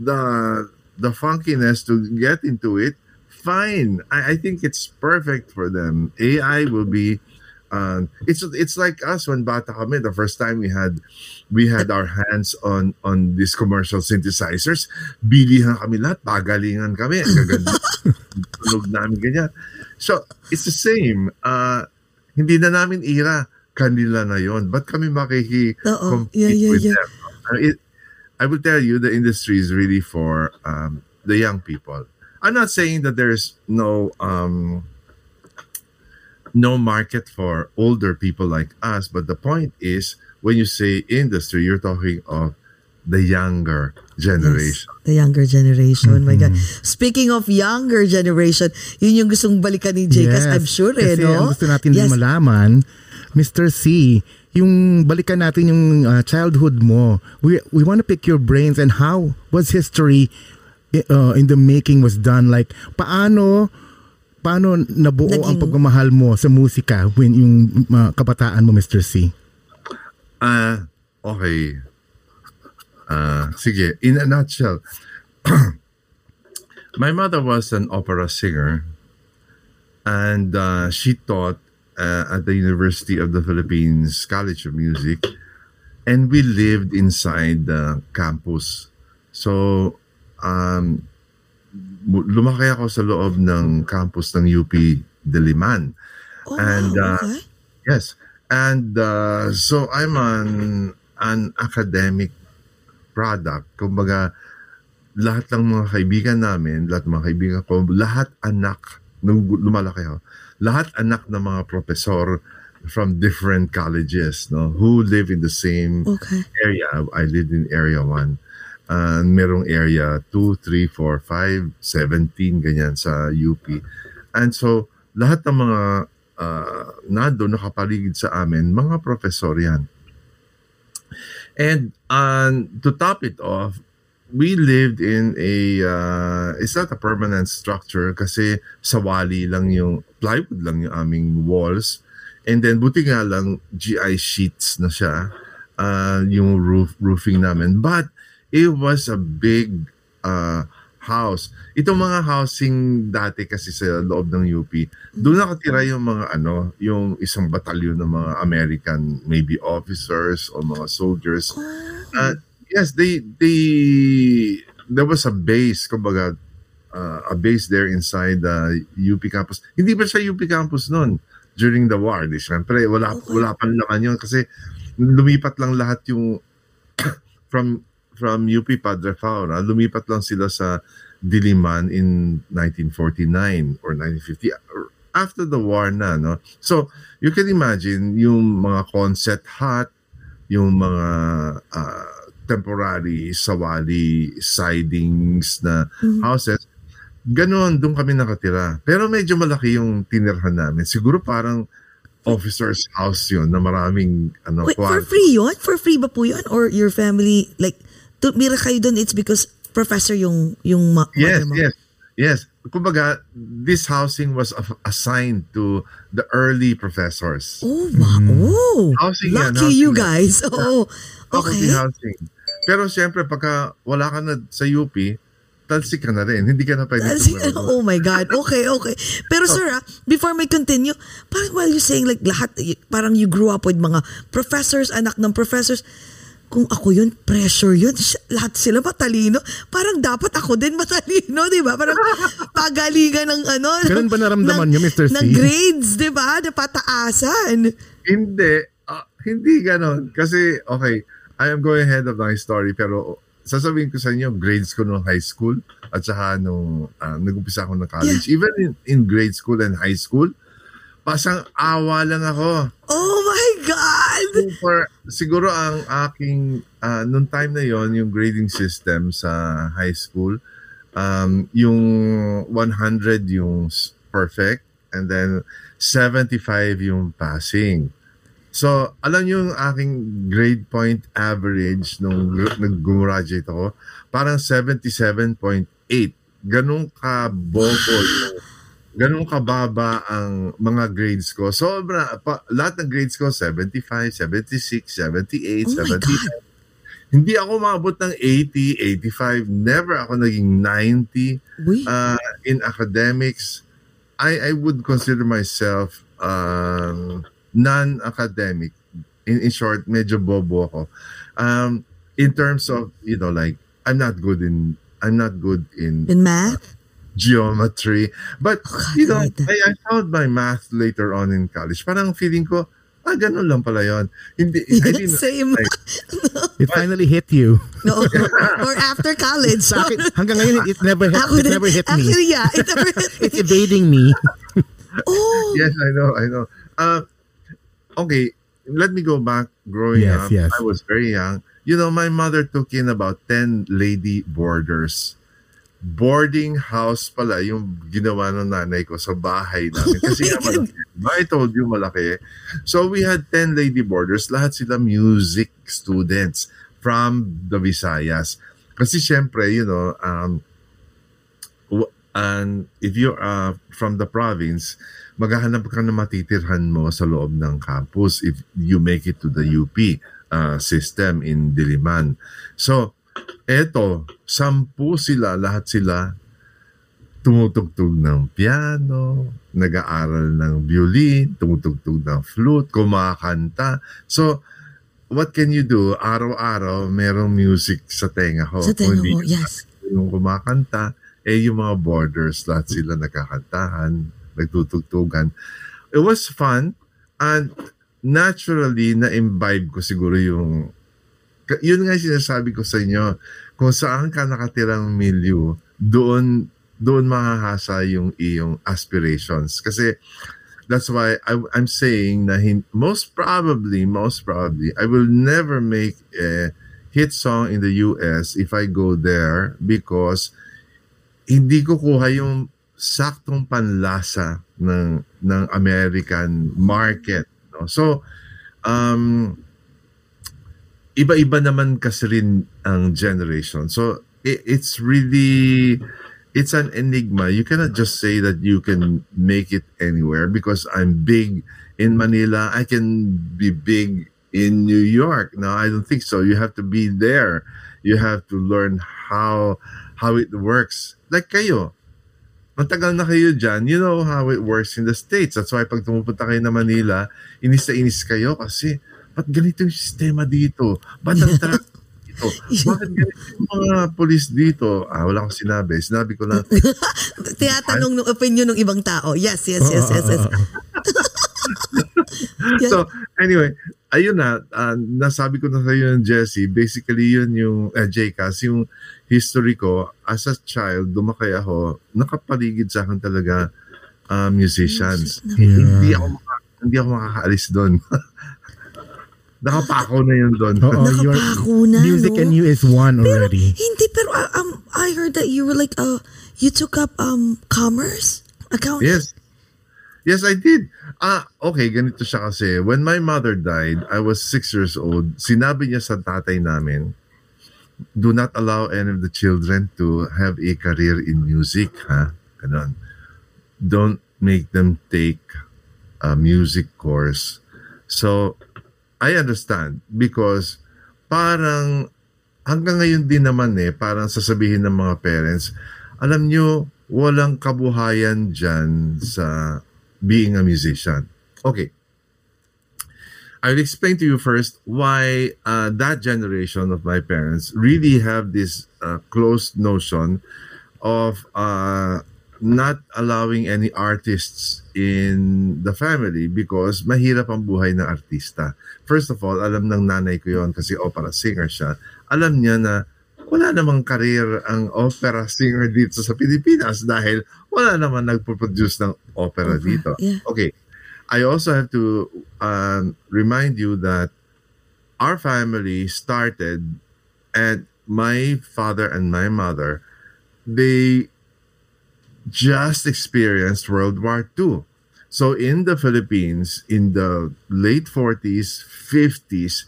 the funkiness to get into it, fine. I think it's perfect for them. AI will be, it's like us when bata kami. The first time we had our hands on these commercial synthesizers, bilihan kami lahat, pagalingan kami, gaganda, tulog namin ganyan. So it's the same. Hindi na namin ira. Kanila na yon, but kami makiki-compete with them. I will tell you, the industry is really for the young people. I'm not saying that there's no market for older people like us, but the point is, when you say industry, you're talking of the younger generation. Yes, the younger generation. My God. Speaking of younger generation, yun yung gustong balikan ni Jay, yes, I'm sure, kasi no? Gusto natin yes. malaman, Mr. C, yung balikan natin yung childhood mo. We want to pick your brains and how was history in the making was done. Like, paano nabuo ang pagmamahal mo sa musika when yung kabataan mo, Mr. C? Okay. Sige, in a nutshell. My mother was an opera singer, and she taught at the University of the Philippines College of Music, and we lived inside the campus. So, lumaki ako sa loob ng campus ng UP Diliman. Oh, and okay. Yes, and so I'm an academic product. Kumbaga, lahat ng mga kaibigan namin, lahat ng mga kaibigan ko, lahat anak nung lumalaki ako. Lahat anak ng mga professor from different colleges, no, who live in the same area. I lived in Area 1. Merong Area 2, 3, 4, 5, 17, ganyan sa UP. And so, lahat ng mga nado nakapaligid sa amin, mga professor yan. And to top it off, we lived in a, it's not a permanent structure kasi sawali lang yung, plywood lang yung aming walls. And then buti nga lang, GI sheets na siya, yung roofing namin. But it was a big house. Itong mga housing dati kasi sa loob ng UP, doon nakatira yung mga yung isang batalyon ng mga American, maybe officers or mga soldiers. Yes, there was a base, kumbaga, a base there inside the UP campus. Hindi pa siya UP campus noon during the war. Siyempre, wala pa naman yun kasi lumipat lang lahat yung from UP Padre Faura, lumipat lang sila sa Diliman in 1949 or 1950. after the war na, no? So, you can imagine yung mga concert hut, yung mga temporary sawali sidings na houses, ganoon, doon kami nakatira. Pero medyo malaki yung tinirhan namin. Siguro parang officer's house yun na maraming ano. Wait, for free yun? For free ba po yun? Or your family, like, tumira kayo doon, it's because professor yung yes, mother mo? Yes, yes. Kumbaga, this housing was assigned to the early professors. Oh, wow. Oh, housing lucky yan, you guys. Yan. Oh, okay. Housing. Pero siyempre, pagka wala ka na sa UP, talsik ka na rin. Hindi ka na pwede. Oh my God. Okay, okay. Pero sir, before may continue, parang while you're saying like lahat, parang you grew up with mga professors, anak ng professors, kung ako yun, pressure yun. Lahat sila matalino. Parang dapat ako din matalino, di ba? Parang pagalingan ng ano. Ganun ba naramdaman niyo, Mr. C? Ng grades, di ba? Napataasan. Hindi. Hindi ganun. Kasi, okay, I am going ahead of my story, pero sasabihin ko sa inyo, grades ko nung high school at saka nung nag-umpisa ako ng college. Yeah. Even in grade school and high school, pasang awa lang ako. Oh my God! Siguro ang aking, noong time na yon yung grading system sa high school, yung 100 yung perfect, and then 75 yung passing. So, alam niyo yung aking grade point average nung nag-graduate ako, parang 77.8. Ganun ka bobol. Ganun kababa ang mga grades ko. Sobra, lahat ng grades ko, 75, 76, 78, 79. Hindi ako maabot ng 80, 85. Never ako naging 90. In academics, I would consider myself non-academic. In short, medyo bobo ako. In terms of, you know, like, I'm not good in math? Geometry. But, you know, I found my math later on in college. Parang feeling ko, ganun lang pala yun. Hindi, same. Like, no. It finally hit you. No. Or after college. Akin, hanggang ngayon, it never hit me. Actually, yeah. It never hit me. It's evading me. Oh. Yes, I know. Okay, let me go back. Growing up, I was very young. You know, my mother took in about 10 lady boarders. Boarding house pala yung ginawa ng nanay ko sa bahay namin. Kasi I told you, malaki. So we had 10 lady boarders. Lahat sila music students from the Visayas. Kasi syempre, you know, and if you're from the province, maghahanap ka na matitirhan mo sa loob ng campus if you make it to the UP system in Diliman. So, eto, 10 sila, lahat sila tumutugtog ng piano, nag-aaral ng violin, tumutugtog ng flute, kumakanta. So, what can you do? Araw-araw, merong music sa tenga ho. Sa tenga ho, yes. Yung kumakanta, yung mga boarders, lahat sila nagkakantahan, nagtutugtugan. It was fun, and naturally, na-imbibe ko siguro yung yun nga sinasabi ko sa inyo, kung saan ka nakatirang milieu, doon mahahasa yung iyong aspirations. Kasi that's why I'm saying na most probably, I will never make a hit song in the US if I go there because hindi ko kuha yung saktong panlasa ng American market. No? So, iba-iba naman kasi rin ang generation. So, it's really, it's an enigma. You cannot just say that you can make it anywhere because I'm big in Manila. I can be big in New York. No, I don't think so. You have to be there. You have to learn how it works. Like kayo. Matagal na kayo dyan. You know how it works in the States. That's why pag tumupunta kayo na Manila, inis na inis kayo kasi ba't ganito yung sistema dito? Ba't ang traffic dito? Bakit ganito yung mga polis dito? Wala akong sinabi. Sinabi ko lang. Tinatanong ng opinion ng ibang tao. Yes. So, anyway, ayun na. Nasabi ko na sa'yo ng Jesse. Basically, yun yung JCAS, yung history ko. As a child, dumakay ako. Nakapaligid sa akin talaga musicians. Hindi ako makakaalis doon. Nakapako na yun doon. Nakapako na, Music and You is one pero, already. Hindi, pero I heard that you were like, you took up commerce? Accounting? Yes. Yes, I did. Okay, ganito siya kasi. When my mother died, I was 6 years old. Sinabi niya sa tatay namin, do not allow any of the children to have a career in music. Ha? Ganun. Don't make them take a music course. So, I understand because parang hanggang ngayon din naman parang sasabihin ng mga parents, alam nyo, walang kabuhayan dyan sa being a musician. Okay. I will explain to you first why that generation of my parents really have this closed notion of not allowing any artists in the family because mahirap ang buhay ng artista. First of all, alam ng nanay ko yon kasi opera singer siya. Alam niya na wala namang career ang opera singer dito sa Pilipinas dahil wala naman nagpo-produce ng opera dito. Yeah. Okay. I also have to remind you that our family started and my father and my mother, they just experienced World War II. So in the Philippines, in the late 40s, 50s,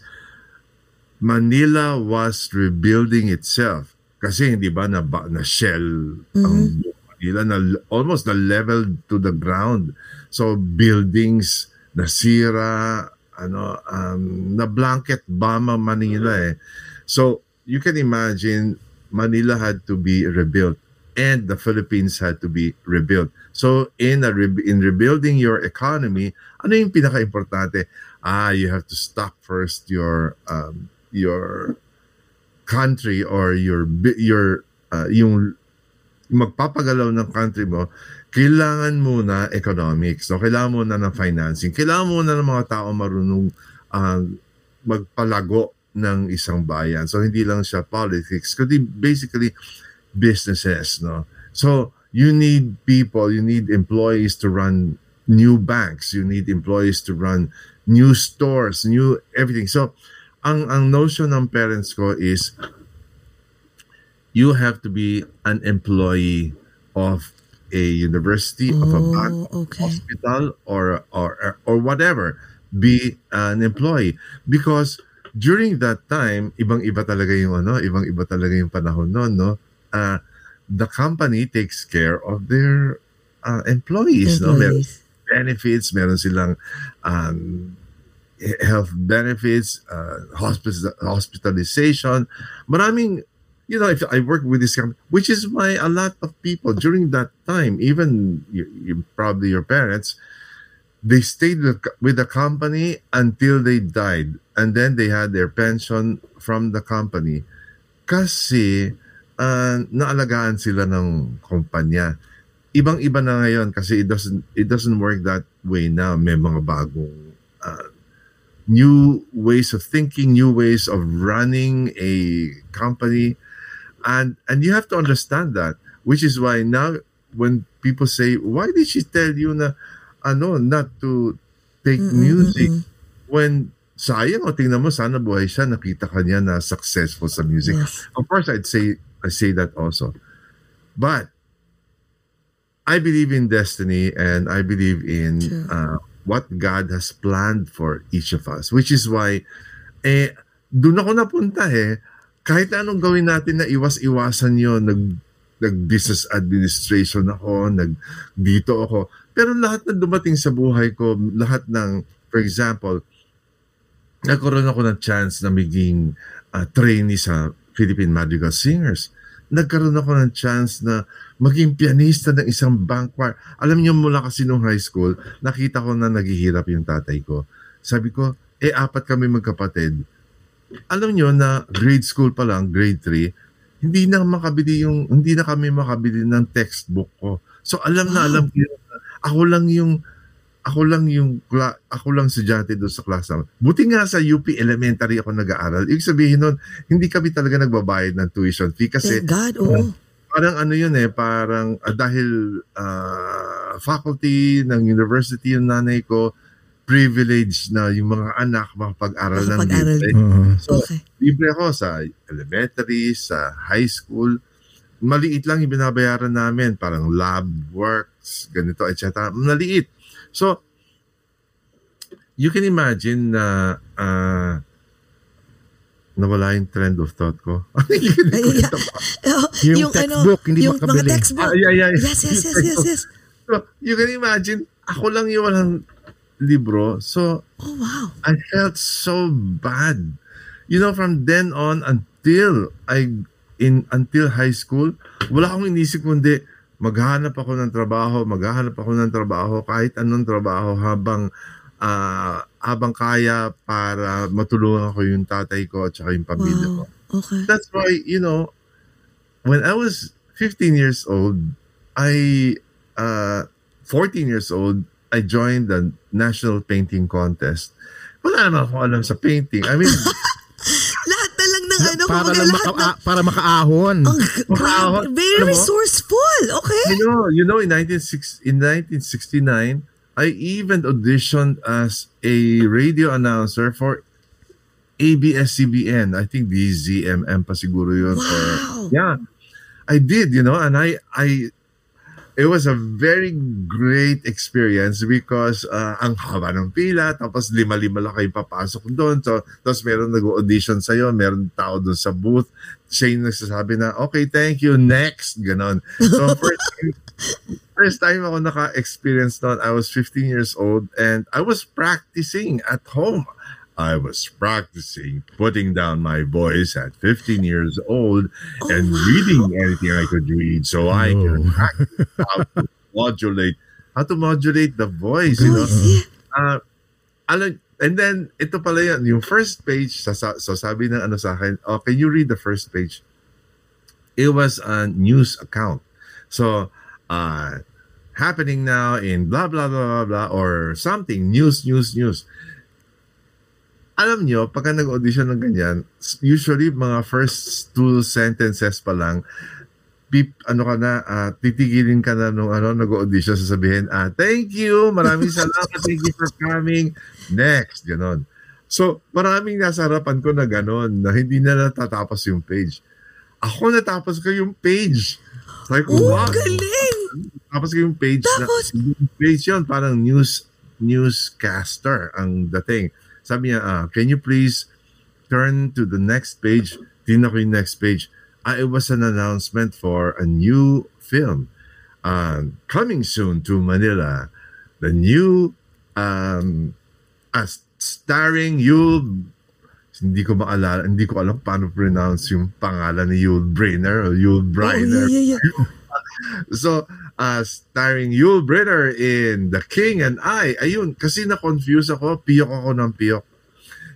Manila was rebuilding itself. Kasi hindi ba na-shell ang Manila, almost na-leveled to the ground. So buildings nasira, na-blanket bomb ang Manila. So you can imagine Manila had to be rebuilt. And the Philippines had to be rebuilt. So in rebuilding your economy, ano yung pinaka-importante? You have to stop first your country or your yung magpapagalaw ng country mo. Kailangan muna economics. So kailangan muna ng financing. Kailangan muna ng mga tao marunong magpalago ng isang bayan. So hindi lang siya politics, kundi basically businesses, no? So you need people, you need employees to run new banks, you need employees to run new stores, new everything. So ang notion ng parents ko is you have to be an employee of a university, of a bank, hospital, or whatever. Be an employee because during that time, ibang-iba talaga yung panahon noon, no? The company takes care of their employees. No? Meron benefits, meron silang health benefits, hospitalization. Maraming, if I work with this company, which is why a lot of people during that time, even probably your parents, they stayed with the company until they died. And then they had their pension from the company. Kasi naalagaan sila ng kumpanya. Ibang-iba na ngayon kasi it doesn't work that way now. May mga bagong new ways of thinking, new ways of running a company. And you have to understand that, which is why now when people say, why did she tell you na, not to take music when sayang, tingnan mo, sana buhay siya, nakita ka niya na successful sa music. Yes. Of course, I say that also. But I believe in destiny and I believe in what God has planned for each of us. Which is why, doon ako napunta Kahit anong gawin natin na iwas-iwasan yun, nag-business administration ako, nag-dito ako. Pero lahat na dumating sa buhay ko, lahat ng, for example, nagkaroon ako ng chance na maging trainee sa Philippine Madrigal Singers. Nagkaroon ako ng chance na maging pianista ng isang bank choir. Alam niyo, mula kasi nung high school, nakita ko na naghihirap yung tatay ko. Sabi ko, apat kami magkapatid. Alam niyo na grade school pa lang, grade 3, hindi na kami makabili ng textbook ko. So alam ko ako lang sudyante doon sa class naman. Buti nga sa UP Elementary ako nag-aaral. Ibig sabihin nun, hindi kami talaga nagbabayad ng tuition fee kasi thank God, parang dahil faculty ng university yung nanay ko, privileged na yung mga anak makapag-aral ng libre. So, libre ako sa elementary, sa high school. Maliit lang yung binabayaran namin, parang lab works, ganito, etc. Maliit. So, you can imagine na nawala yung trend of thought ko. Yung textbook, ano, hindi yung makabili. Yung mga textbook. Yes. So, you can imagine, ako lang yung walang libro. So, oh, wow. I felt so bad. You know, from then on until high school, wala akong inisip kundi maghahanap ako ng trabaho, kahit anong trabaho habang kaya para matulungan ko yung tatay ko at saka yung pamilya ko. Okay. That's why, you know, when I was 15 years old, 14 years old, I joined the National Painting Contest. Wala naman ako alam sa painting. I mean, lahat na lang ng ano, para makaahon. Very resourceful, okay? You know, in 1969, I even auditioned as a radio announcer for ABS-CBN. I think DZMM pa siguro yun. Wow. Yeah. I did, you know, and it was a very great experience because ang haba ng pila, tapos lima-lima lang kayo papasok doon. So, tapos meron nag-audition sa'yo, meron tao doon sa booth. Siya yung nagsasabi na, okay, thank you, next, ganon. So, first time ako naka-experience noon, I was 15 years old and I was practicing at home. I was practicing putting down my voice at 15 years old and reading anything I could read so I can practice how to modulate the voice, you know. And then, ito pala yan, yung first page, sabi ng ano sa akin, oh, can you read the first page? It was a news account. So, happening now in blah, blah, blah, blah, blah, or something, news. Alam nyo, pagka nag-audition ng ganyan, usually mga first two sentences pa lang, titigilin ka na nung nag-audition, sasabihin, thank you, maraming salamat, thank you for coming, next, ganon. So, maraming nasa harapan ko na ganon, na hindi na natatapos yung page. Ako natapos ko yung page. Like, wow! Galing! Natapos ko yung page. Tapos? Yung page yun, parang newscaster ang dating. Sabi niya, can you please turn to the next page? Tingnan ko yung next page. It was an announcement for a new film. Coming soon to Manila. The new, starring Yul, hindi ko alam paano pronounce yung pangalan ni Yul Brynner. Yeah. So, starring Yul Brynner in The King and I. Ayun, kasi na-confuse ako. Piyok ako.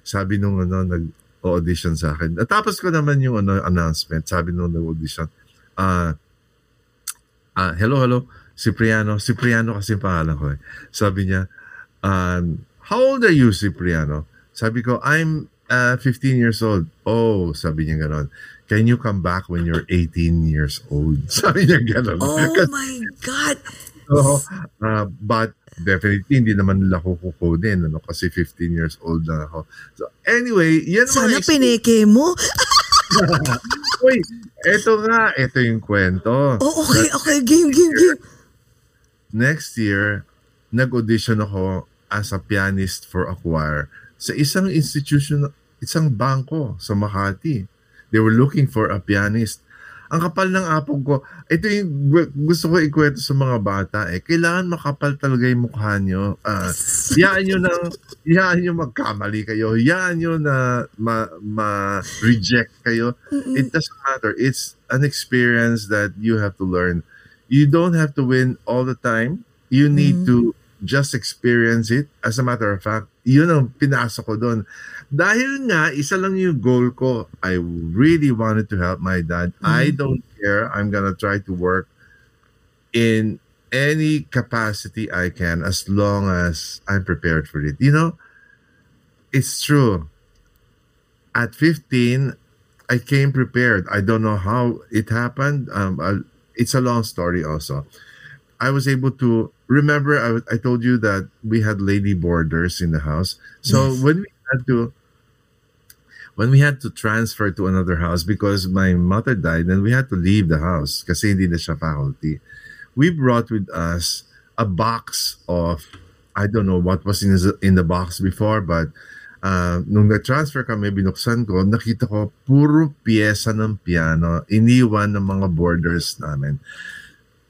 Sabi nung nag-audition sa akin. Tapos ko naman yung announcement. Sabi nung nag-audition. Hello. Cipriano kasi pangalan ko. Sabi niya, how old are you, Cipriano? Sabi ko, I'm 15 years old. Oh, sabi niya gano'n. Can you come back when you're 18 years old? Sabi niya gano'n. Oh my God! So, but definitely, hindi naman nila kukunin. Kasi 15 years old na ako. So anyway, yan mga... Sana pineke mo? Uy, eto yung kwento. Oh, okay. Game. Next year, nag-audition ako as a pianist for a choir sa isang institution, isang bangko sa Makati. They were looking for a pianist. Ang kapal ng apog ko. Ito yung gusto ko ikwento sa mga bata. Kailangan makapal talaga yung mukha nyo. Hiyaan nyo magkamali kayo. Hiyaan nyo na ma-reject kayo. It doesn't matter. It's an experience that you have to learn. You don't have to win all the time. You need to just experience it. As a matter of fact, yun ang pinasok ko doon. Dahil nga, isa lang yung goal ko. I really wanted to help my dad. I don't care. I'm gonna try to work in any capacity I can as long as I'm prepared for it. You know, it's true. At 15, I came prepared. I don't know how it happened. It's a long story also. I was able to remember I told you that we had lady boarders in the house. So yes. when we had to transfer to another house because my mother died, and we had to leave the house kasi hindi na siya faculty. We brought with us a box of, I don't know what was in the box before, but nung na-transfer kami, binuksan ko, nakita ko puro piyesa ng piano iniwan ng mga boarders namin.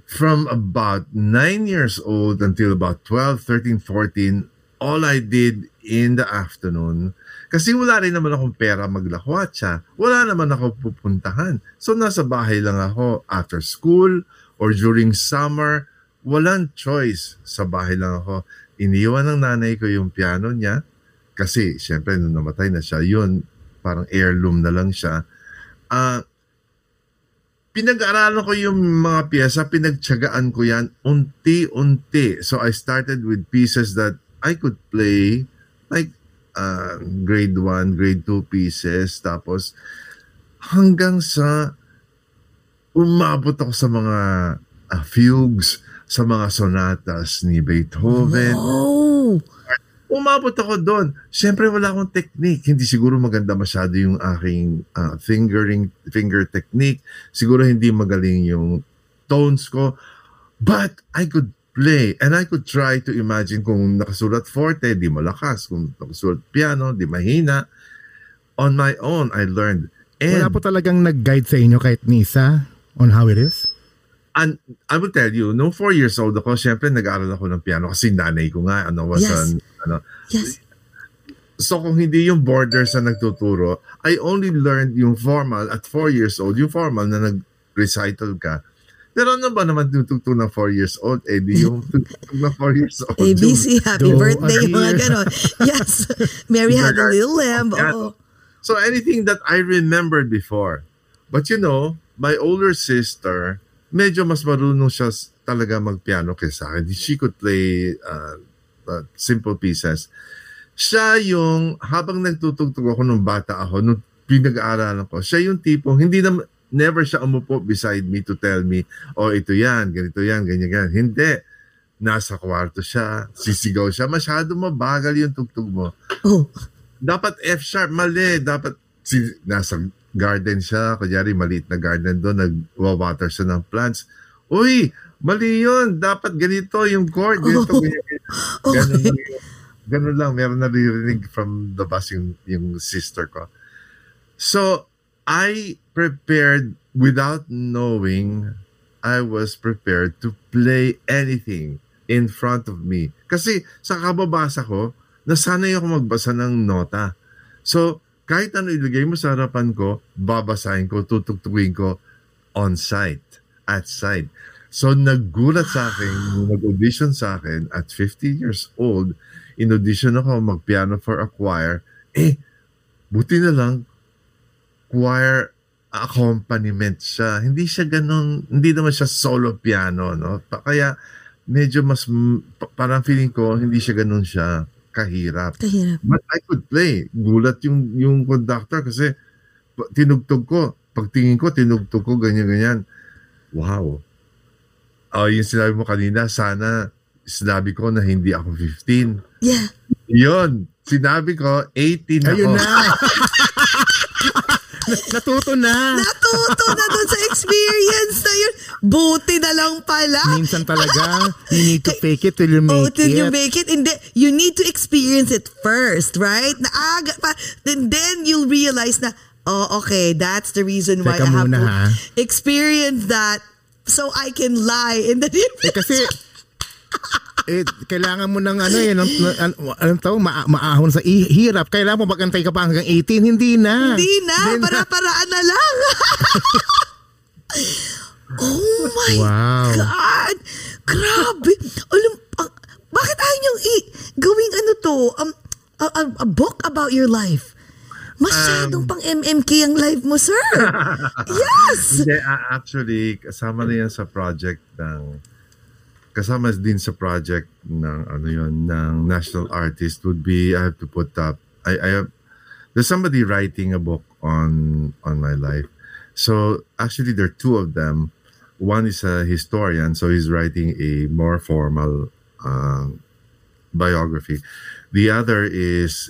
From about 9 years old until about 12, 13, 14, all I did in the afternoon, kasi wala rin naman akong pera maglakwatsa, wala naman ako pupuntahan. So nasa bahay lang ako after school or during summer, walang choice. Sa bahay lang ako. Iniwan ng nanay ko yung piano niya, kasi syempre nung namatay na siya, yun, parang heirloom na lang siya. Pinag-aralan ko yung mga piyesa, pinagtyagaan ko yan unti-unti. So I started with pieces that I could play, like grade 1, grade 2 pieces. Tapos hanggang sa umabot ako sa mga fugues, sa mga sonatas ni Beethoven. Wow! Umabot ako doon. Siyempre, wala akong technique. Hindi siguro maganda masyado yung aking finger technique. Siguro hindi magaling yung tones ko. But I could play. And I could try to imagine kung nakasulat forte, di malakas. Kung nakasulat piano, di mahina. On my own, I learned. And wala po talagang nag-guide sa inyo kahit ni isa on how it is? And I will tell you, nung 4 years old ako, syempre nag-aaral ako ng piano kasi nanay ko nga, Yes. So kung hindi yung borders na nagtuturo, I only learned yung formal at 4 years old, yung formal na nag-recital ka. Pero ano ba naman tutugtog na 4 years old, Eddie? Yung tutugtog na 4 years old. ABC, happy birthday, mga ganon. Yes. Mary had a little lamb. Oh. So anything that I remembered before. But you know, my older sister, medyo mas marunong siya talaga magpiano kaysa akin. She could play simple pieces. Siya yung, habang nagtutugtog ako nung bata ako, nung pinag-aaralan ko, siya yung tipong, never siya umupo beside me to tell me, oh, ito yan, ganito yan, ganyan, ganyan. Hindi. Nasa kwarto siya, sisigaw siya, masyado mabagal yung tugtog mo. Oh. Dapat F-sharp, mali. Dapat, nasa garden siya, kunyari maliit na garden doon, nagwa-water siya ng plants. Uy, mali yun. Dapat ganito yung chord. Ganito, ganun lang. Meron naririnig from the bus yung sister ko. So, I prepared without knowing I was prepared to play anything in front of me. Kasi sa kababasa ko, nasanay ako magbasa ng nota. So, kahit ano ilagay mo sa harapan ko, babasahin ko, tutugtugin ko on site, at site. So naggulat sa akin, nag-audition sa akin at 50 years old, in-audition ako mag-piano for a choir. Buti na lang, choir accompaniment siya. Hindi siya ganun, hindi naman siya solo piano, no? Kaya medyo mas, parang feeling ko, hindi siya ganun siya kahirap. But I could play. Gulat yung conductor kasi tinugtog ko. Pagtingin ko, tinugtog ko, ganyan-ganyan. Wow. Yung sinabi mo kanina, sana sinabi ko na hindi ako 15. Yeah. Yun. Sinabi ko, 18 ako. Ayun na. Natuto na doon sa experience na yun. Buti na lang pala. Minsan talaga, you need to fake it till you make it. Hindi, you need to experience it first, right? Then you'll realize na, oh, okay, that's the reason why I have to experience that so I can lie in the difference. Kasi, kailangan mo ng maahon sa hirap. Kailangan mo magantay ka pa hanggang 18. Hindi na. Para-paraan na lang. Oh my God. Grabe. Bakit ayaw niyong gawing a book about your life? Masyadong pang MMK ang live mo, sir. Yes. Actually, kasama na yan sa project ng ng national artist would be, I have to put up, there's somebody writing a book on my life. So actually there are two of them. One is a historian, so he's writing a more formal biography. The other is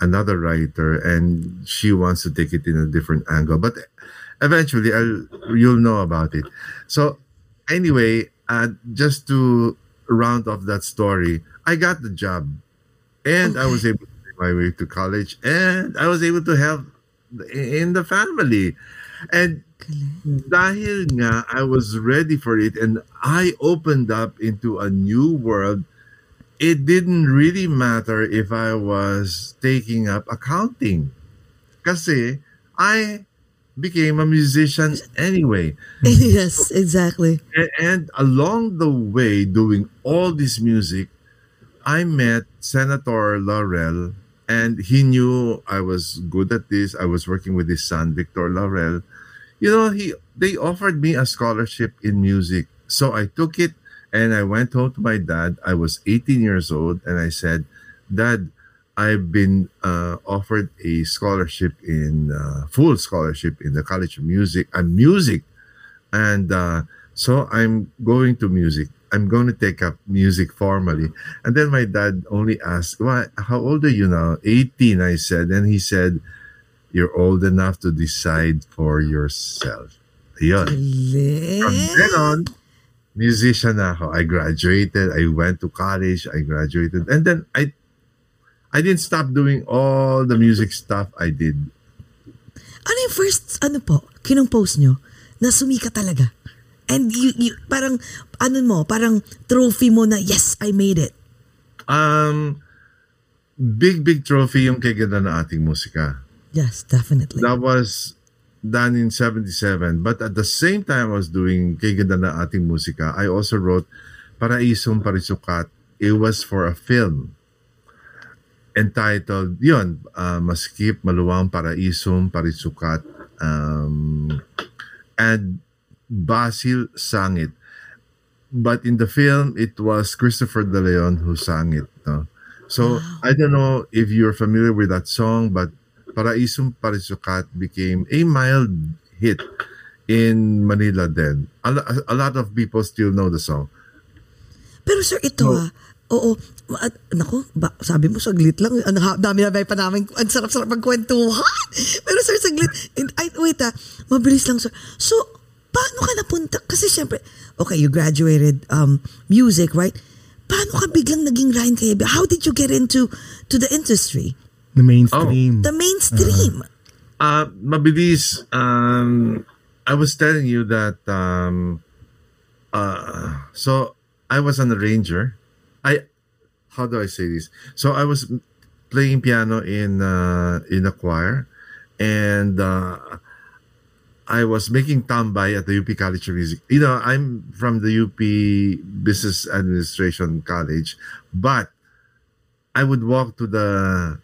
another writer, and she wants to take it in a different angle. But eventually, you'll know about it. So anyway, just to round off that story, I got the job, and I was able to make my way to college, and I was able to help in the family. And dahil nga, I was ready for it, and I opened up into a new world. It didn't really matter if I was taking up accounting, kasi I became a musician anyway. Yes, exactly. And along the way, doing all this music, I met Senator Laurel, and he knew I was good at this. I was working with his son, Victor Laurel. You know, they offered me a scholarship in music. So I took it, and I went home to my dad. I was 18 years old, and I said, "Dad, I've been offered a scholarship in full scholarship in the College of Music and music, and so I'm going to music. I'm going to take up music formally." And then my dad only asked, "Why? How old are you now?" 18, I said, and he said, "You're old enough to decide for yourself." Ayun. From then on, musician na ako. I graduated. I went to college. I graduated, and then I didn't stop doing all the music stuff I did. Ano yung first, ano po, kinumpose nyo, na sumika talaga? And you parang, ano mo, parang trophy mo na, yes, I made it. Big trophy yung kay Ganda na Ating Musika. Yes, definitely. That was done in 77. But at the same time I was doing kay Ganda na Ating Musika, I also wrote Paraisong Parisukat. It was for a film entitled, yun, Maskip, Maluwang, Paraisong, Parisukat. And Basil sang it. But in the film, it was Christopher De Leon who sang it. No? So, wow. I don't know if you're familiar with that song, but Paraisong Parisukat became a mild hit in Manila then. A lot of people still know the song. Pero sir, ito oo. Nako, sabi mo saglit lang. Dami na ba pa namin. Ang sarap-sarap magkwentuhan. Pero sir, saglit. Wait, mabilis lang sir. So, paano ka napunta? Kasi syempre, okay, you graduated music, right? Paano ka biglang naging Ryan Cayabyab? How did you get into the industry? The mainstream. The mainstream. Mabilis. I was telling you that, so I was an arranger. How do I say this? So I was playing piano in a choir, and I was making tambay at the UP College of Music. You know, I'm from the UP Business Administration College, but I would walk to the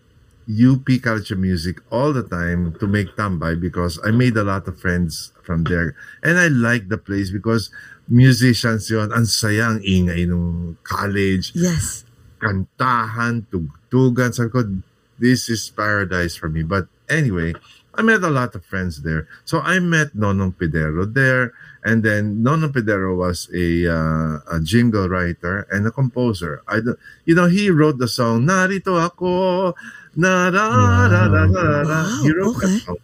UP College of Music all the time to make tambay because I made a lot of friends from there. And I liked the place because musicians yun, ang sayang ingay ng college. Yes. Kantahan, tugtugan. So I could, this is paradise for me. But anyway, I met a lot of friends there. So I met Nonong Pedero there. And then Nonong Pedero was a jingle writer and a composer. You know, he wrote the song, Narito Ako, na da da da da da. He wrote that song.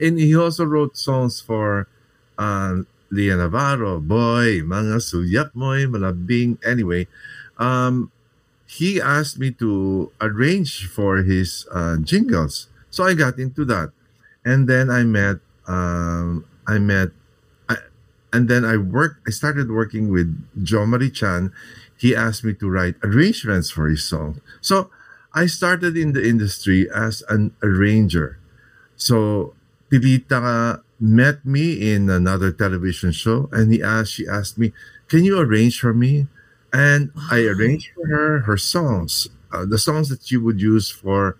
And he also wrote songs for Lea Navarro, Boy, Mga Suyak Mo'y Malabing. Anyway, he asked me to arrange for his jingles. So I got into that, and then I started working with Joe Marie Chan. He asked me to write arrangements for his song. So I started in the industry as an arranger. So Pilita met me in another television show, and she asked me, "Can you arrange for me?" And I arranged for her songs, the songs that she would use for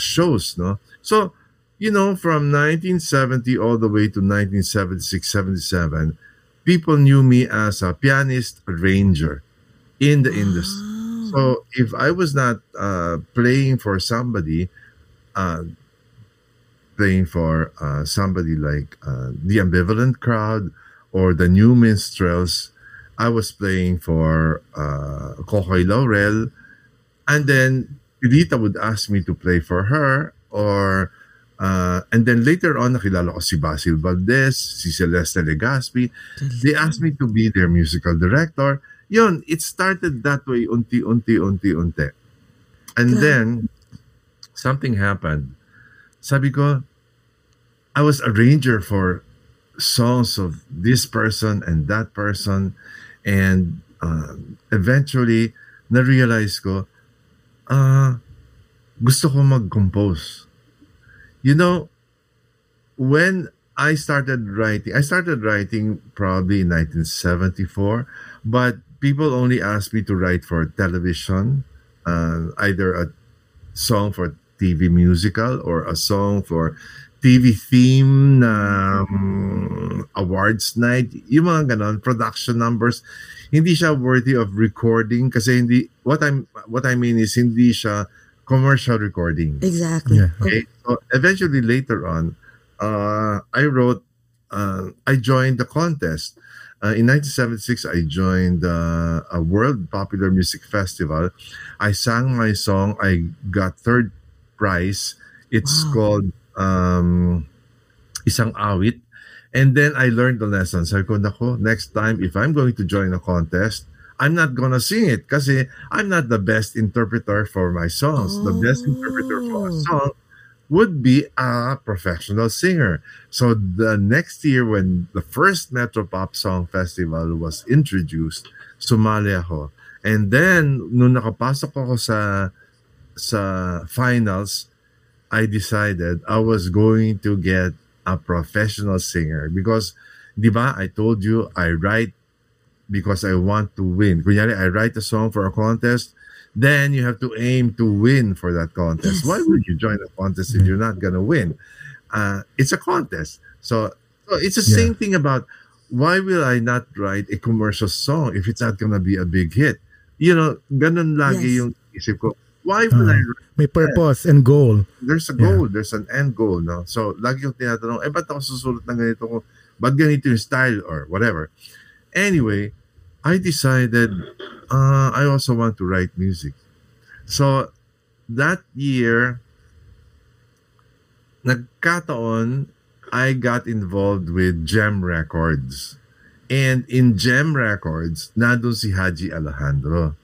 shows, no? So, you know, from 1970 all the way to 1976, 77, people knew me as a pianist arranger in the industry. So if I was not playing for somebody, playing for somebody like the Ambivalent Crowd or the New Minstrels. I was playing for Kokoy Laurel, and then Pilita would ask me to play for her, or and then later on nakilala ko si Basil Valdez, si Celeste Legaspi. They asked me to be their musical director. Yun, it started that way, unti-unti. And then something happened. Sabi ko, I was an arranger for songs of this person and that person, and eventually na-realize ko gusto ko mag-compose. You know, when I started writing probably in 1974, but people only asked me to write for television, either a song for TV musical or a song for TV theme, awards night, yung mga ganon, production numbers. Hindi siya worthy of recording kasi hindi, what I mean is hindi siya commercial recording. Exactly. Yeah. Okay. So eventually later on, I joined the contest. In 1976, I joined a World Popular Music Festival. I sang my song. I got third prize. It's called Isang Awit. And then I learned the lesson. Sabi ko, nako, next time if I'm going to join a contest, I'm not gonna sing it kasi I'm not the best interpreter for my songs. The best interpreter for a song would be a professional singer. So the next year when the first Metro Pop Song Festival was introduced, sumali ako. And then nung nakapasok ako sa finals, I decided I was going to get a professional singer because, di ba, I told you I write because I want to win. Kunyari, I write a song for a contest, then you have to aim to win for that contest. Yes. Why would you join a contest if you're not going to win? It's a contest. So it's the same thing about why will I not write a commercial song if it's not going to be a big hit? You know, ganun lagi yung isip ko. Why would I write? May purpose and goal. There's a goal. There's an end goal. No? So, lagi yung tinatanong, ba't ako susulat ng ganito ko? Ba't ganito yung style or whatever? Anyway, I decided I also want to write music. So, that year, nagkataon, I got involved with Gem Records. And in Gem Records, nandun si Haji Alejandro.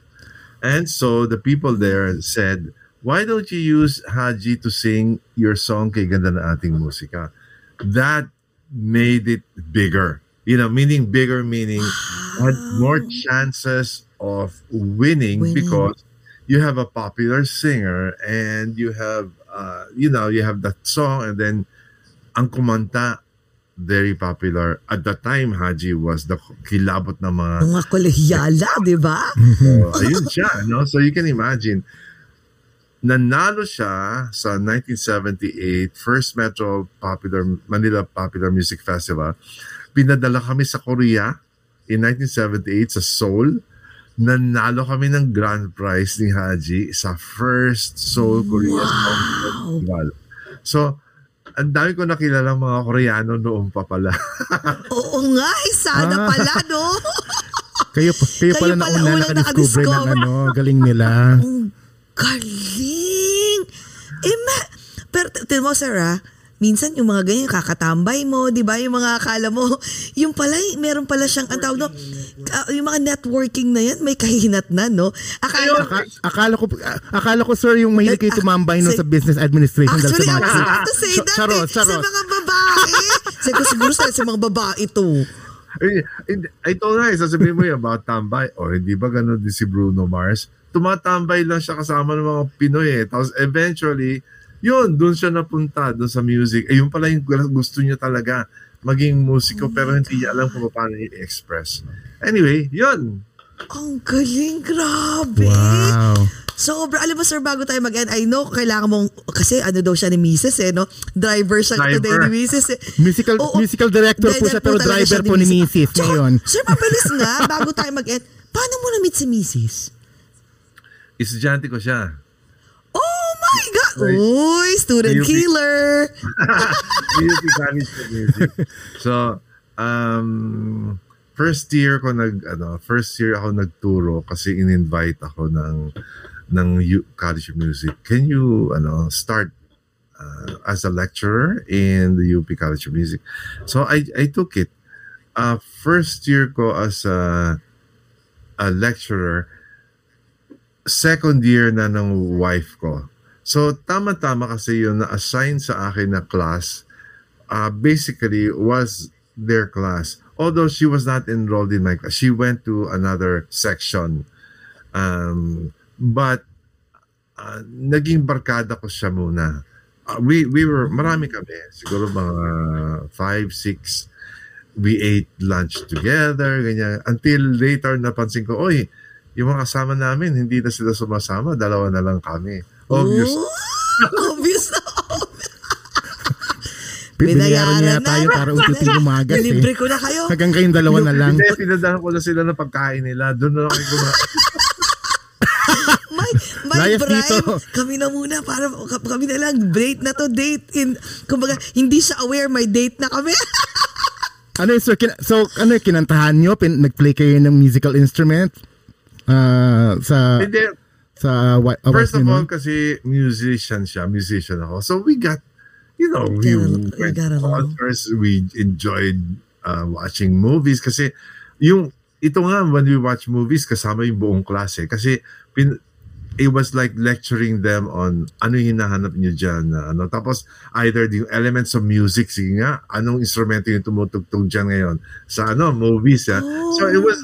And so, the people there said, why don't you use Haji to sing your song Kay Ganda na Ating Musika? That made it bigger. You know, meaning had more chances of winning because you have a popular singer and you have, you have that song, and then ang kumanta, very popular. At the time, Haji was the kilabot ng mga kolegyala, di ba? So, ayun siya, no? So you can imagine. Nanalo siya sa 1978 first Metro Manila Popular Music Festival. Pinadala kami sa Korea in 1978 sa Seoul. Nanalo kami ng grand prize ni Haji sa first Seoul Korea Song Festival. So, ang dami ko nakilala ng mga Koreano noon pa pala. Oo nga, sana pala, no? Kayo pala nauna na-discover ng galing nila. Galing! Pero tignan mo, Sarah, minsan yung mga ganyan, kakatambay mo, di ba? Yung mga akala mo, yung pala, meron pala siyang, ang tawag, no? Yung mga networking na yan, may kahinat na, no? Akala ko, sir, yung mahilig kayo tumambay no, sa business administration. Actually, I was about to say that, sa mga babae. Siguro sa mga babae ito. Ito nga, sasabihin mo yun about tambay. O, hindi ba ganun din si Bruno Mars? Tumatambay lang siya kasama ng mga Pinoy eh. Tapos eventually, yun, doon siya napunta, doon sa music. Yun pala yung gusto niya talaga, maging musiko, pero hindi niya alam kung paano i-express. Anyway, yun. Ang galing, grabe. Wow. Sobra. Alam mo, sir, bago tayo mag-end, I know, kailangan mong, kasi ano daw siya ni Mrs. eh, no? Driver siya today ni Mrs. eh. Musical director po siya, pero driver po ni Mrs. ngayon. Sir, mabilis nga, bago tayo mag-end, paano mo na-meet si Mrs.? Estudyante ko siya. Oh my God! Right? Uy, student killer. UP College of Music. So, first year ako nagturo kasi in-invite ako ng UP College of Music. Can you start as a lecturer in the UP College of Music? So I took it. First year ko as a lecturer. Second year na ng wife ko. So tama-tama kasi yun na-assign sa akin na class basically was their class. Although she was not enrolled in my class. She went to another section. But naging barkada ko siya muna. We were, marami kami. Siguro mga 5, 6. We ate lunch together, ganyan. Until later napansin ko, oy, yung mga kasama namin, hindi na sila sumasama. 2 na lang kami. Obvious. Obvious. Binayaran niya tayo para ututin umaga. Libre ko na kayo. Hanggang kayong 2 na lang. Pinadahan ko na sila ng pagkain nila. Doon na lang kayo kumain. May bribe. Kami na muna. Para, kami na lang. Date na to. Date. Kumbaga, hindi siya aware. May date na kami. Kinantahan nyo? Nag-play kayo ng musical instrument? First of all, kasi musician siya. Musician ako. So we got, we went to concerts, we enjoyed watching movies. Kasi ito nga, when we watch movies, kasama yung buong klase. Kasi it was like lecturing them on ano yung hinahanap nyo dyan. Tapos either the elements of music, sige nga, anong instrumento yung tumutugtog dyan ngayon sa movies. So it was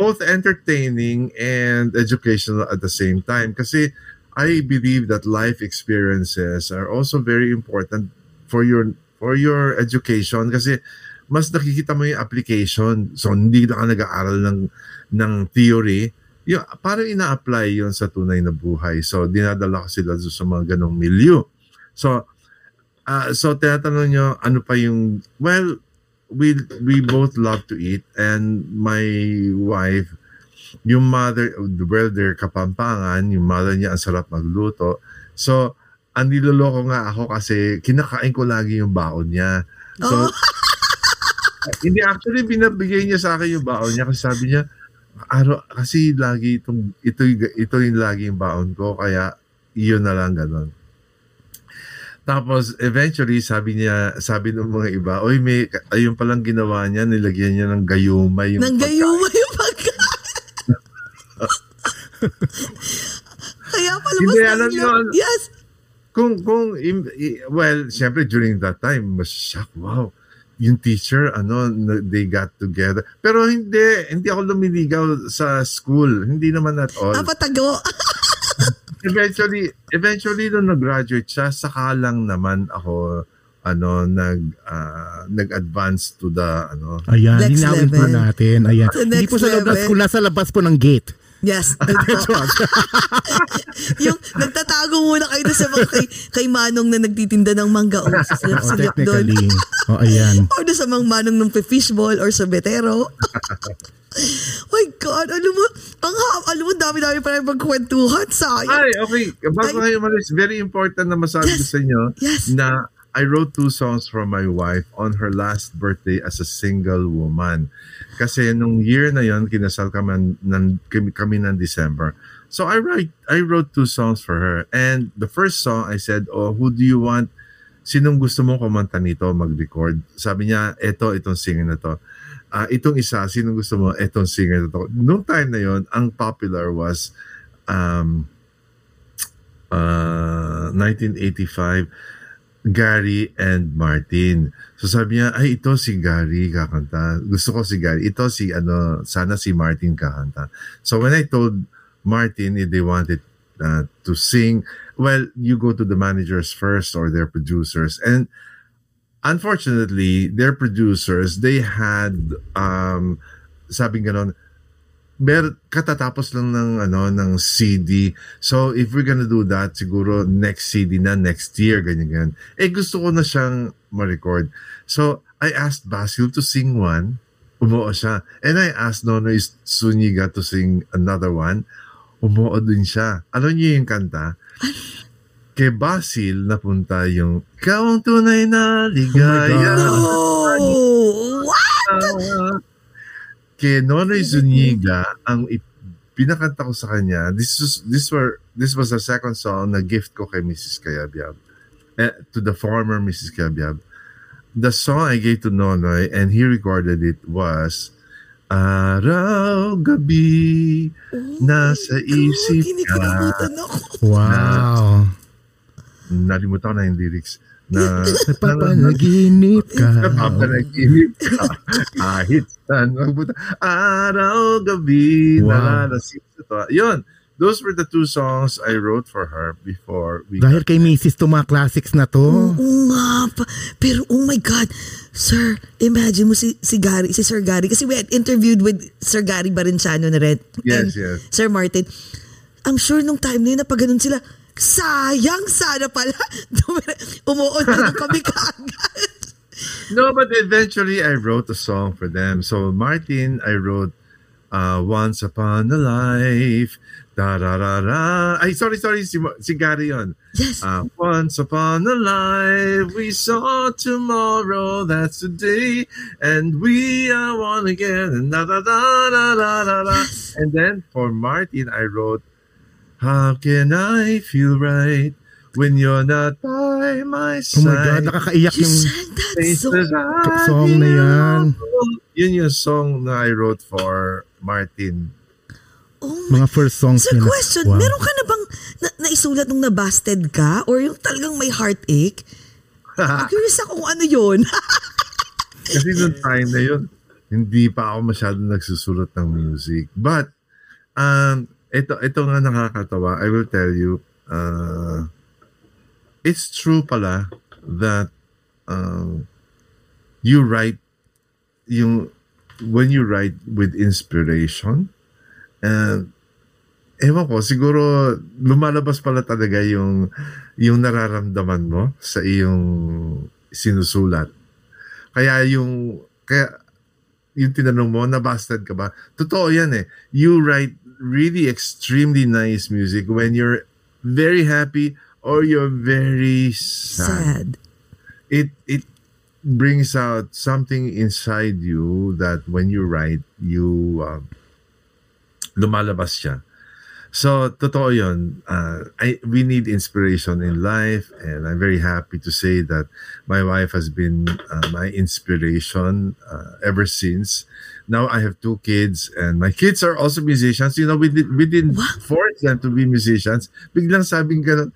both entertaining and educational at the same time. Kasi I believe that life experiences are also very important for your education kasi mas nakikita mo yung application. So hindi lang ka nag-aaral ng theory. Parang ina-apply yun sa tunay na buhay. So dinadala ko sila sa mga ganong milieu. So tinatanong nyo, ano pa yung... Well, we both love to eat and my wife... Yung mother, well, they're Kapampangan. Yung mother niya, ang sarap magluto. So, ang niloloko nga ako kasi kinakain ko lagi yung baon niya. So, hindi actually binabigay niya sa akin yung baon niya kasi sabi niya, kasi lagi ito yung lagi yung baon ko, kaya yun na lang ganun. Tapos, eventually, sabi ng mga iba, oy, ayun palang ginawa niya, nilagyan niya ng gayumay yung pagkain. Kaya palabas na yun. Yes. Well, syempre during that time, mas shock, wow, yung teacher, they got together. Pero hindi ako lumiligaw sa school. Hindi naman at all. Napatago. Eventually, nung nag-graduate siya, saka lang naman ako, nag-advance to the, Ayan, linawin po natin. Ayan. Hindi po sa labas, kung nasa labas po ng gate. Yes. Yung nagtatago muna kayo sa mga kay Manong na nagtitinda ng mangga. Sarap doon. O ayan. O sa mga Manong ng fishball or sorbetero. My God, alam mo, dami-dami pa rin magkwentuhan sa'yo. Ay, okay. Bago kayo malis, very important na masabi ko sa inyo na I wrote 2 songs for my wife on her last birthday as a single woman. Kasi nung year na yon, kinasal kami ng December. So I wrote 2 songs for her. And the first song, I said, who do you want? Sinong gusto mong kumanta nito, mag-record? Sabi niya, itong singer na to. Itong isa, sinong gusto mo, itong singer na to. Noong time na yon, ang popular was 1985. Gary and Martin. So sabi niya, ay ito si Gary kakanta. Gusto ko si Gary. Ito si sana si Martin kakanta. So when I told Martin if they wanted to sing, well, you go to the managers first or their producers. And unfortunately, their producers, they had sabing ganon, katatapos lang ng CD. So if we're gonna do that, siguro next CD na, next year, ganyan. Gusto ko na siyang ma-record. So I asked Basil to sing one. Umuo siya. And I asked Nonoy Zuñiga to sing another one. Umuo din siya. Alam niyo yung kanta? kay Basil napunta yung ikaw ang tunay na ligaya. Oh no! What? Kay Nonoy Zuñiga, ang pinakanta ko sa kanya, this was the second song na gift ko kay Mrs. Cayabyab. To the former Mrs. Cayabyab. The song I gave to Nonoy and he recorded it was Araw, gabi, nasa isip ka. Wow. Nalimutan na yung lyrics. Napapanaginip ka. Napapanaginip ka. Kahit saan. Araw, gabi, nalalasip ka. Yun. Those were the two songs I wrote for her before we got... Dahil kay Mrs. to mga classics na to. Oo nga. Pero oh my God, sir, imagine mo si Sir Gary. Kasi we had interviewed with Sir Gary Valenciano na rin. Yes, yes. Sir Martin. I'm sure nung time na yun na pag ganun sila, sayang sana pala. Umuon na ng kami kaagad. No, but eventually I wrote a song for them. So Martin, I wrote Once Upon a Life... Da-da-da-da. Ay, sorry. Si Gary yun. Yes. Once upon a life, we saw tomorrow, that's today, and we are one again. And da-da-da-da-da-da-da. Yes. And then for Martin, I wrote, How can I feel right when you're not by my side? Oh my God, nakakaiyak yung song na yan. Yun yung song na I wrote for Martin. Oh mga first songs nila. Sir, question, wow. Meron ka na bang naisulat nung nabasted ka? Or yung talagang may heartache? I'm curious ako kung ano yun. Kasi nung time na yun, hindi pa ako masyadong nagsusulat ng music. But, ito nga nakakatawa, I will tell you, it's true pala that you write, when you write with inspiration, ewan ko, siguro lumalabas pala talaga yung nararamdaman mo sa iyong sinusulat. Kaya yung tinanong mo, nabasted ka ba? Totoo yan eh. You write really extremely nice music when you're very happy or you're very sad. It brings out something inside you that when you write, you... lumalabas siya. So, totoo yun. We need inspiration in life and I'm very happy to say that my wife has been my inspiration ever since. Now, I have two kids and my kids are also musicians. You know, we didn't force them to be musicians. Biglang sabi nila,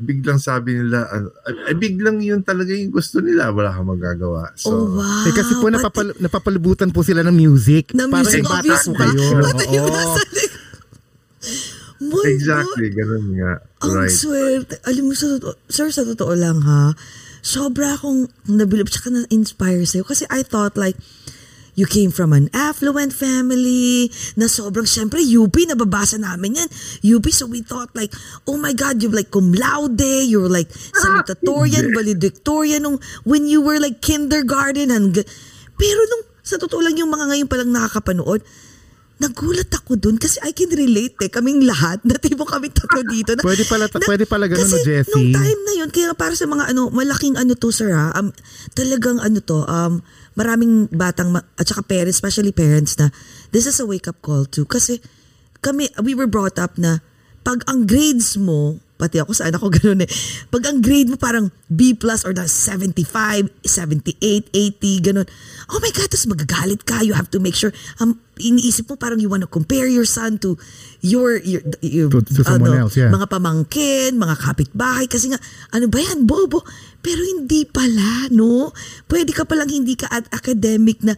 biglang yun talaga yung gusto nila. Wala kang magagawa. So, oh, wow. Kasi po napapalibutan po sila ng music. Ng music, obvious ba? Exactly, ganun nga. Ang swerte. Alam mo, sir, sa totoo lang ha, sobra akong nabilip tsaka na-inspire sa'yo. Kasi I thought like, you came from an affluent family na sobrang, syempre, UP, nababasa namin yan. UP, so we thought like, oh my God, you're like cum laude, you're like salutatorian, valedictorian, when you were like kindergarten. Pero nung, sa totoo lang yung mga ngayon palang nakakapanood, nagulat ako dun kasi I can relate eh. Kaming lahat, natibo kami tatlo dito. Pwede pala ganun no, Jessie. Kasi nung time na yun, kaya para sa mga malaking to sir ha, talagang to, maraming batang, at saka parents, especially parents na, this is a wake-up call too. Kasi kami, we were brought up na, pag ang grades mo, pati ako sa anak ko ganun eh, pag ang grade mo parang B plus or na 75, 78, 80, ganun. Oh my God, tapos magagalit ka, you have to make sure, iniisip mo parang you want to compare your son to your to someone else, yeah. Mga pamangkin, mga kapitbahay, kasi nga, ano ba yan, bobo? Pero hindi pala, no? Pwede ka palang hindi ka at academic na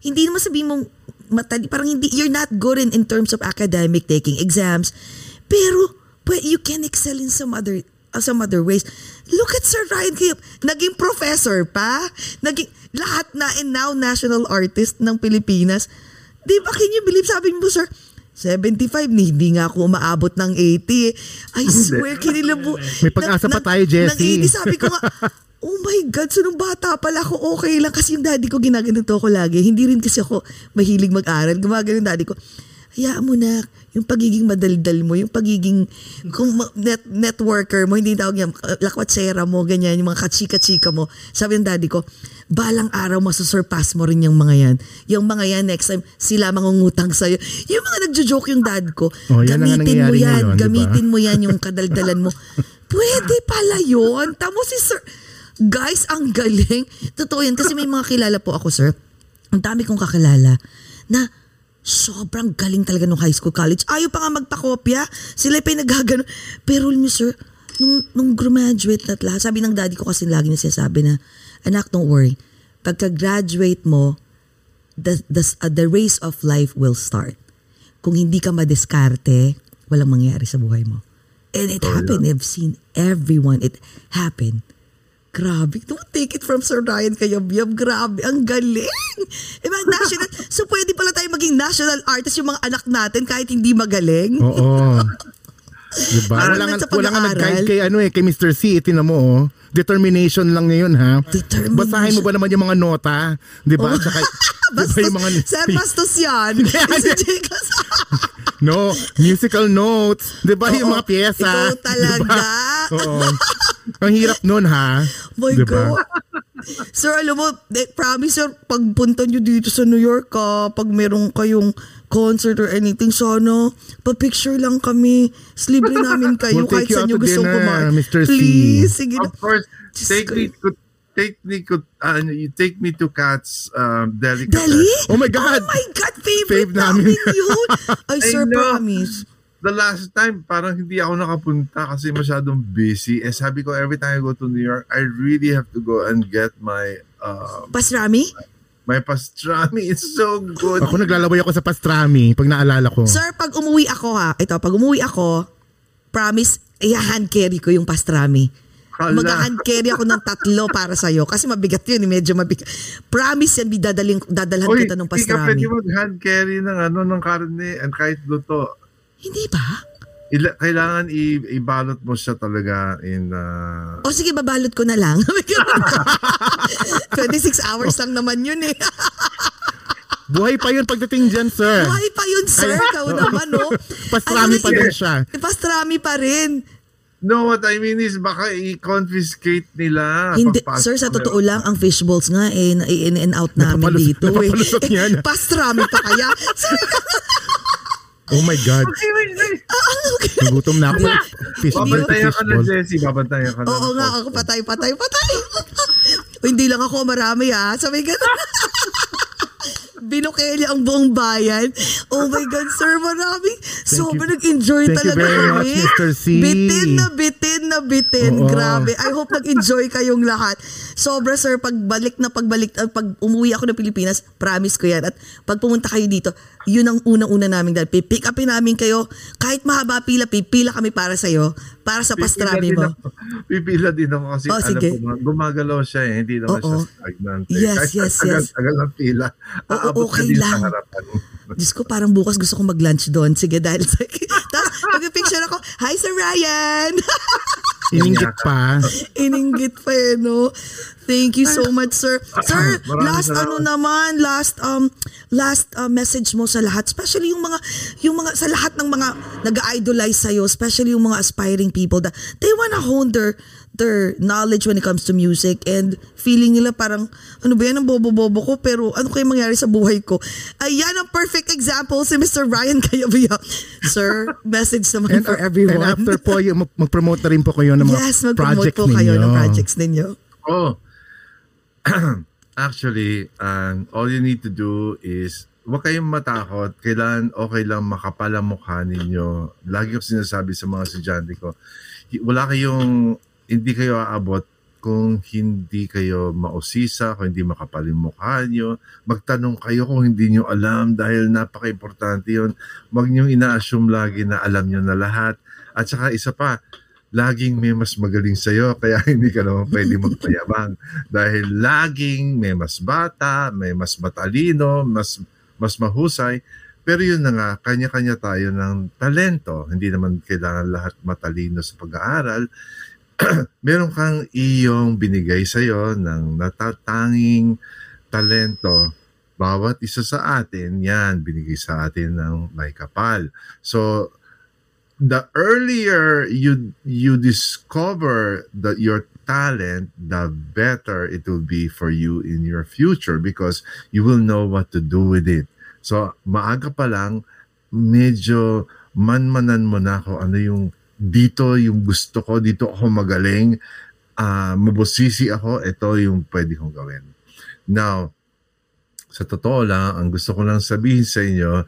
hindi naman sabihin mong matali, parang hindi, you're not good in terms of academic, taking exams, pero you can excel in some other ways. Look at Sir Ryan Cayabyab. Naging professor pa. Naging lahat na and now national artist ng Pilipinas. Di ba, can you believe? Sabi mo, sir, 75 ni hindi nga ako umaabot ng 80. I swear, kinilabo. May pag-asa pa tayo, Jessie. Sabi ko nga, oh my God, so nung bata pala ako, okay lang. Kasi yung daddy ko, ginaganito ako lagi. Hindi rin kasi ako mahilig mag-aral. Gumagano yung daddy ko. hayaan mo na, yung pagiging madaldal mo, yung pagiging networker mo, hindi tawag niya, lakwatsera mo, ganyan, yung mga katsika-tsika mo. Sabi ng daddy ko, balang araw masusurpass mo rin yung mga yan. Yung mga yan, next time, sila mangungutang sa'yo. Yung mga nagjo-joke yung dad ko, oh, gamitin mo yan, ngayon, gamitin mo yan, yung kadaldalan mo. Pwede pala yun. Tamo si sir. Guys, ang galing. Totoo yan. Kasi may mga kilala po ako, sir. Ang dami kong kakilala na sobrang galing talaga nung high school, college. Ayaw pa nga magpakopya. Sila pa yung nagagano. Pero yun, sir, nung graduate na lahat, sabi ng daddy ko kasi lagi niya sinasabi na, anak, don't worry. Pagka-graduate mo, the race of life will start. Kung hindi ka madiskarte, walang mangyari sa buhay mo. And it happened. I've seen everyone. It happened. Grabe. Don't take it from Sir Ryan Cayabyab. Grabe. Ang galing. Diba, national. So, pwede pala tayo maging national artist yung mga anak natin kahit hindi magaling. Oo. Diba? Wala nga nag-guide kay, kay Mr. C. Tinan mo, oh. Determination lang ngayon, ha? Determination. Basahin mo ba naman yung mga nota? Diba? Oh. Saka, bastos, diba yung mga... Sir, bastos yan. Kasi Jacobs... No, musical notes. Diba yung mga pyesa? Ikaw talaga. Diba? Oo. Ang hirap nun, ha? My diba? God. Sir, alam mo, promise, sir, pagpunta nyo dito sa New York, pag meron kayong concert or anything, sana, papicture lang kami. Libre namin kayo. We'll kahit sa nyo gusto kumain. Please, sige na. Of course, take me to Kat's Deli? Oh my God! Oh my God! Favorite namin yun! Ay, sir, promise. The last time, parang hindi ako nakapunta kasi masyadong busy. Eh, sabi ko, every time I go to New York, I really have to go and get my... pastrami? My pastrami. It's so good. Ako naglalaway ako sa pastrami pag naalala ko. Sir, pag umuwi ako ha, ito, pag umuwi ako, promise, i-hand carry ko yung pastrami. Mag-hand carry ako ng 3 para sa'yo. Kasi mabigat yun. Medyo mabigat. Promise yan, dadalhan kita ng pastrami. Hindi ka pwede mag-hand carry ng, ng karne and kahit luto. Hindi ba? Kailangan ibalot mo siya talaga in... O sige, babalot ko na lang. 26 hours lang naman yun eh. Buhay pa yun pagdating dyan, sir. Buhay pa yun, sir. Kau naman, no? Pastrami pa rin siya. Pastrami pa rin. No, what I mean is baka i-confiscate nila. Hindi, sir, sa totoo lang, ang fishballs nga in out namin dito. Napapalusot niya na. Pastrami pa kaya. Oh my God. Nagutom na ako. Babantayan ka na, Jessie. Babantayan ka na. Oo nga, ako patay. Hindi lang ako, marami ha. Sabi gano'n. Binukeli ang buong bayan. Oh my God, sir, marami. Sobrang nag-enjoy talaga kami. Thank you very much, Mr. C. Bitin na bitin. Oo. Grabe. I hope nag-enjoy kayong lahat. Sobra, sir, pag umuwi ako ng Pilipinas, promise ko yan. At pag pumunta kayo dito, yun ang unang-una namin dahil pipick upin namin kayo. Kahit mahaba pila, pipila kami para sa'yo. Para sa pastrami mo. Pipila din ako kasi alam ko gumagalaw siya eh. Hindi naman siya stagnant. Yes. Tagal ang pila. Oo, okay lang. Diyos ko, parang bukas gusto kong mag-lunch doon. Sige, dahil sa... Mag-picture ako, hi, Sir Ryan! Ininggit pa eh, no? Thank you so much, sir. Sir, last message mo sa lahat, especially yung mga sa lahat ng mga nag-idolize sa iyo, especially yung mga aspiring people that they wanna hone their knowledge when it comes to music and feeling nila parang ano ba yan ang bobo-bobo ko pero ano kaya mangyari sa buhay ko. Ayan ang perfect example si Mr. Ryan Cayabyab. Sir, message naman for everyone. And after po, mag-promote na rin po kayo ng mga projects ninyo. Yes, mag-promote po kayo ng projects ninyo. Oh, actually, all you need to do is huwag kayong matakot. Kailan okay lang makapala mukha ninyo. Lagi ko sinasabi sa mga estudyante ko, hindi kayo aabot kung hindi kayo mausisa, kung hindi makapal yung mukha nyo. Magtanong kayo kung hindi nyo alam dahil napaka-importante yun. Huwag nyo ina-assume lagi na alam nyo na lahat. At saka isa pa, laging may mas magaling sa'yo kaya hindi ka naman pwede magpayabang. Dahil laging may mas bata, may mas matalino, mas mahusay. Pero yun na nga, kanya-kanya tayo ng talento. Hindi naman kailangan lahat matalino sa pag-aaral. Meron kang iyong binigay sa'yo ng natatanging talento bawat isa sa atin, yan, binigay sa atin ng may kapal. So, the earlier you discover that your talent, the better it will be for you in your future because you will know what to do with it. So, maaga pa lang, medyo manmanan mo na ako ano yung dito yung gusto ko, dito ako magaling, mabusisi ako, ito yung pwede kong gawin. Now, sa totoo lang, ang gusto ko lang sabihin sa inyo,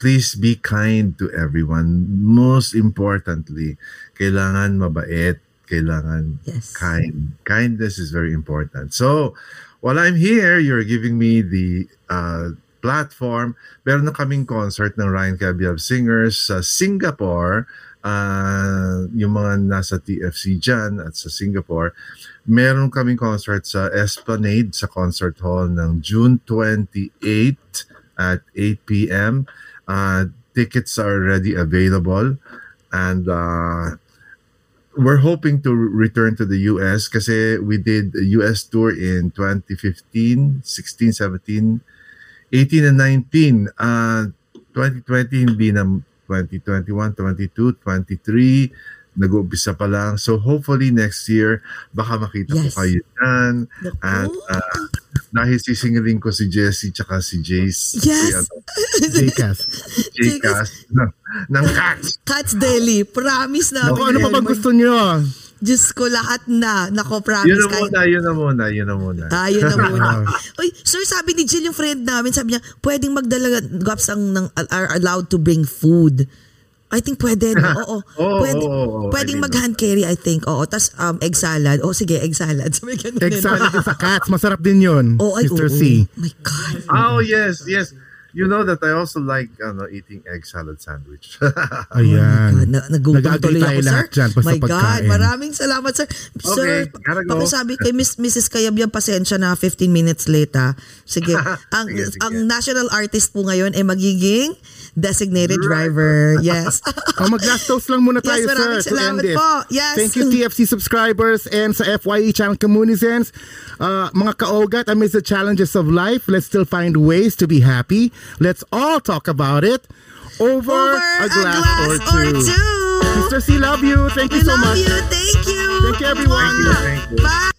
please be kind to everyone. Most importantly, kailangan mabait, kailangan kind. Kindness is very important. So, while I'm here, you're giving me the platform. Meron na kaming concert ng Ryan Cayabyab Singers sa Singapore. Yung mga nasa TFC dyan at sa Singapore. Meron kaming concert sa Esplanade, sa concert hall ng June 28 at 8 p.m. Tickets are already available. And we're hoping to return to the US kasi we did a US tour in 2015, 16, 17, 18 and 19, 2020, hindi na, 2021, 22, 23, nag-uumpisa pa lang. So hopefully next year, baka makita ko kayo dyan. At dahil sisingaling ko si Jessie tsaka si Jace. Yes! Jay Cass. Ng Cats. Cats Daily. Promise na. Naku, ano pa ba gusto nyo? Diyos ko, lahat na. Naku, promise. Yun na muna. Uy, sir, sabi ni Jill, yung friend namin, sabi niya, pwedeng magdala, gaps ang are allowed to bring food. I think pwede. Pwedeng mag-hand carry, I think. Oo, tas egg salad. O, sige, egg salad. Egg salad sa Cats. Masarap din yun, Mr. C. My God. Oh, yes. You know that I also like eating egg salad sandwich. Ayan. Nag-gugutom tuloy ako, sir. My God, maraming salamat, sir. Sir, pakisabi kay Mrs. Cayabyab, pasensya na 15 minutes late, ha. Sige. Ang national artist po ngayon ay magiging designated driver. Yes. Mag-last toast lang muna tayo, sir. Yes, maraming salamat po. Yes. Thank you, TFC subscribers and sa FYE Channel Communicants. Mga kaogat, amidst the challenges of life, let's still find ways to be happy. Let's all talk about it over a glass or two. Mr. C, love you. Thank you so much. Thank you. Thank you, everyone. Thank you. Bye.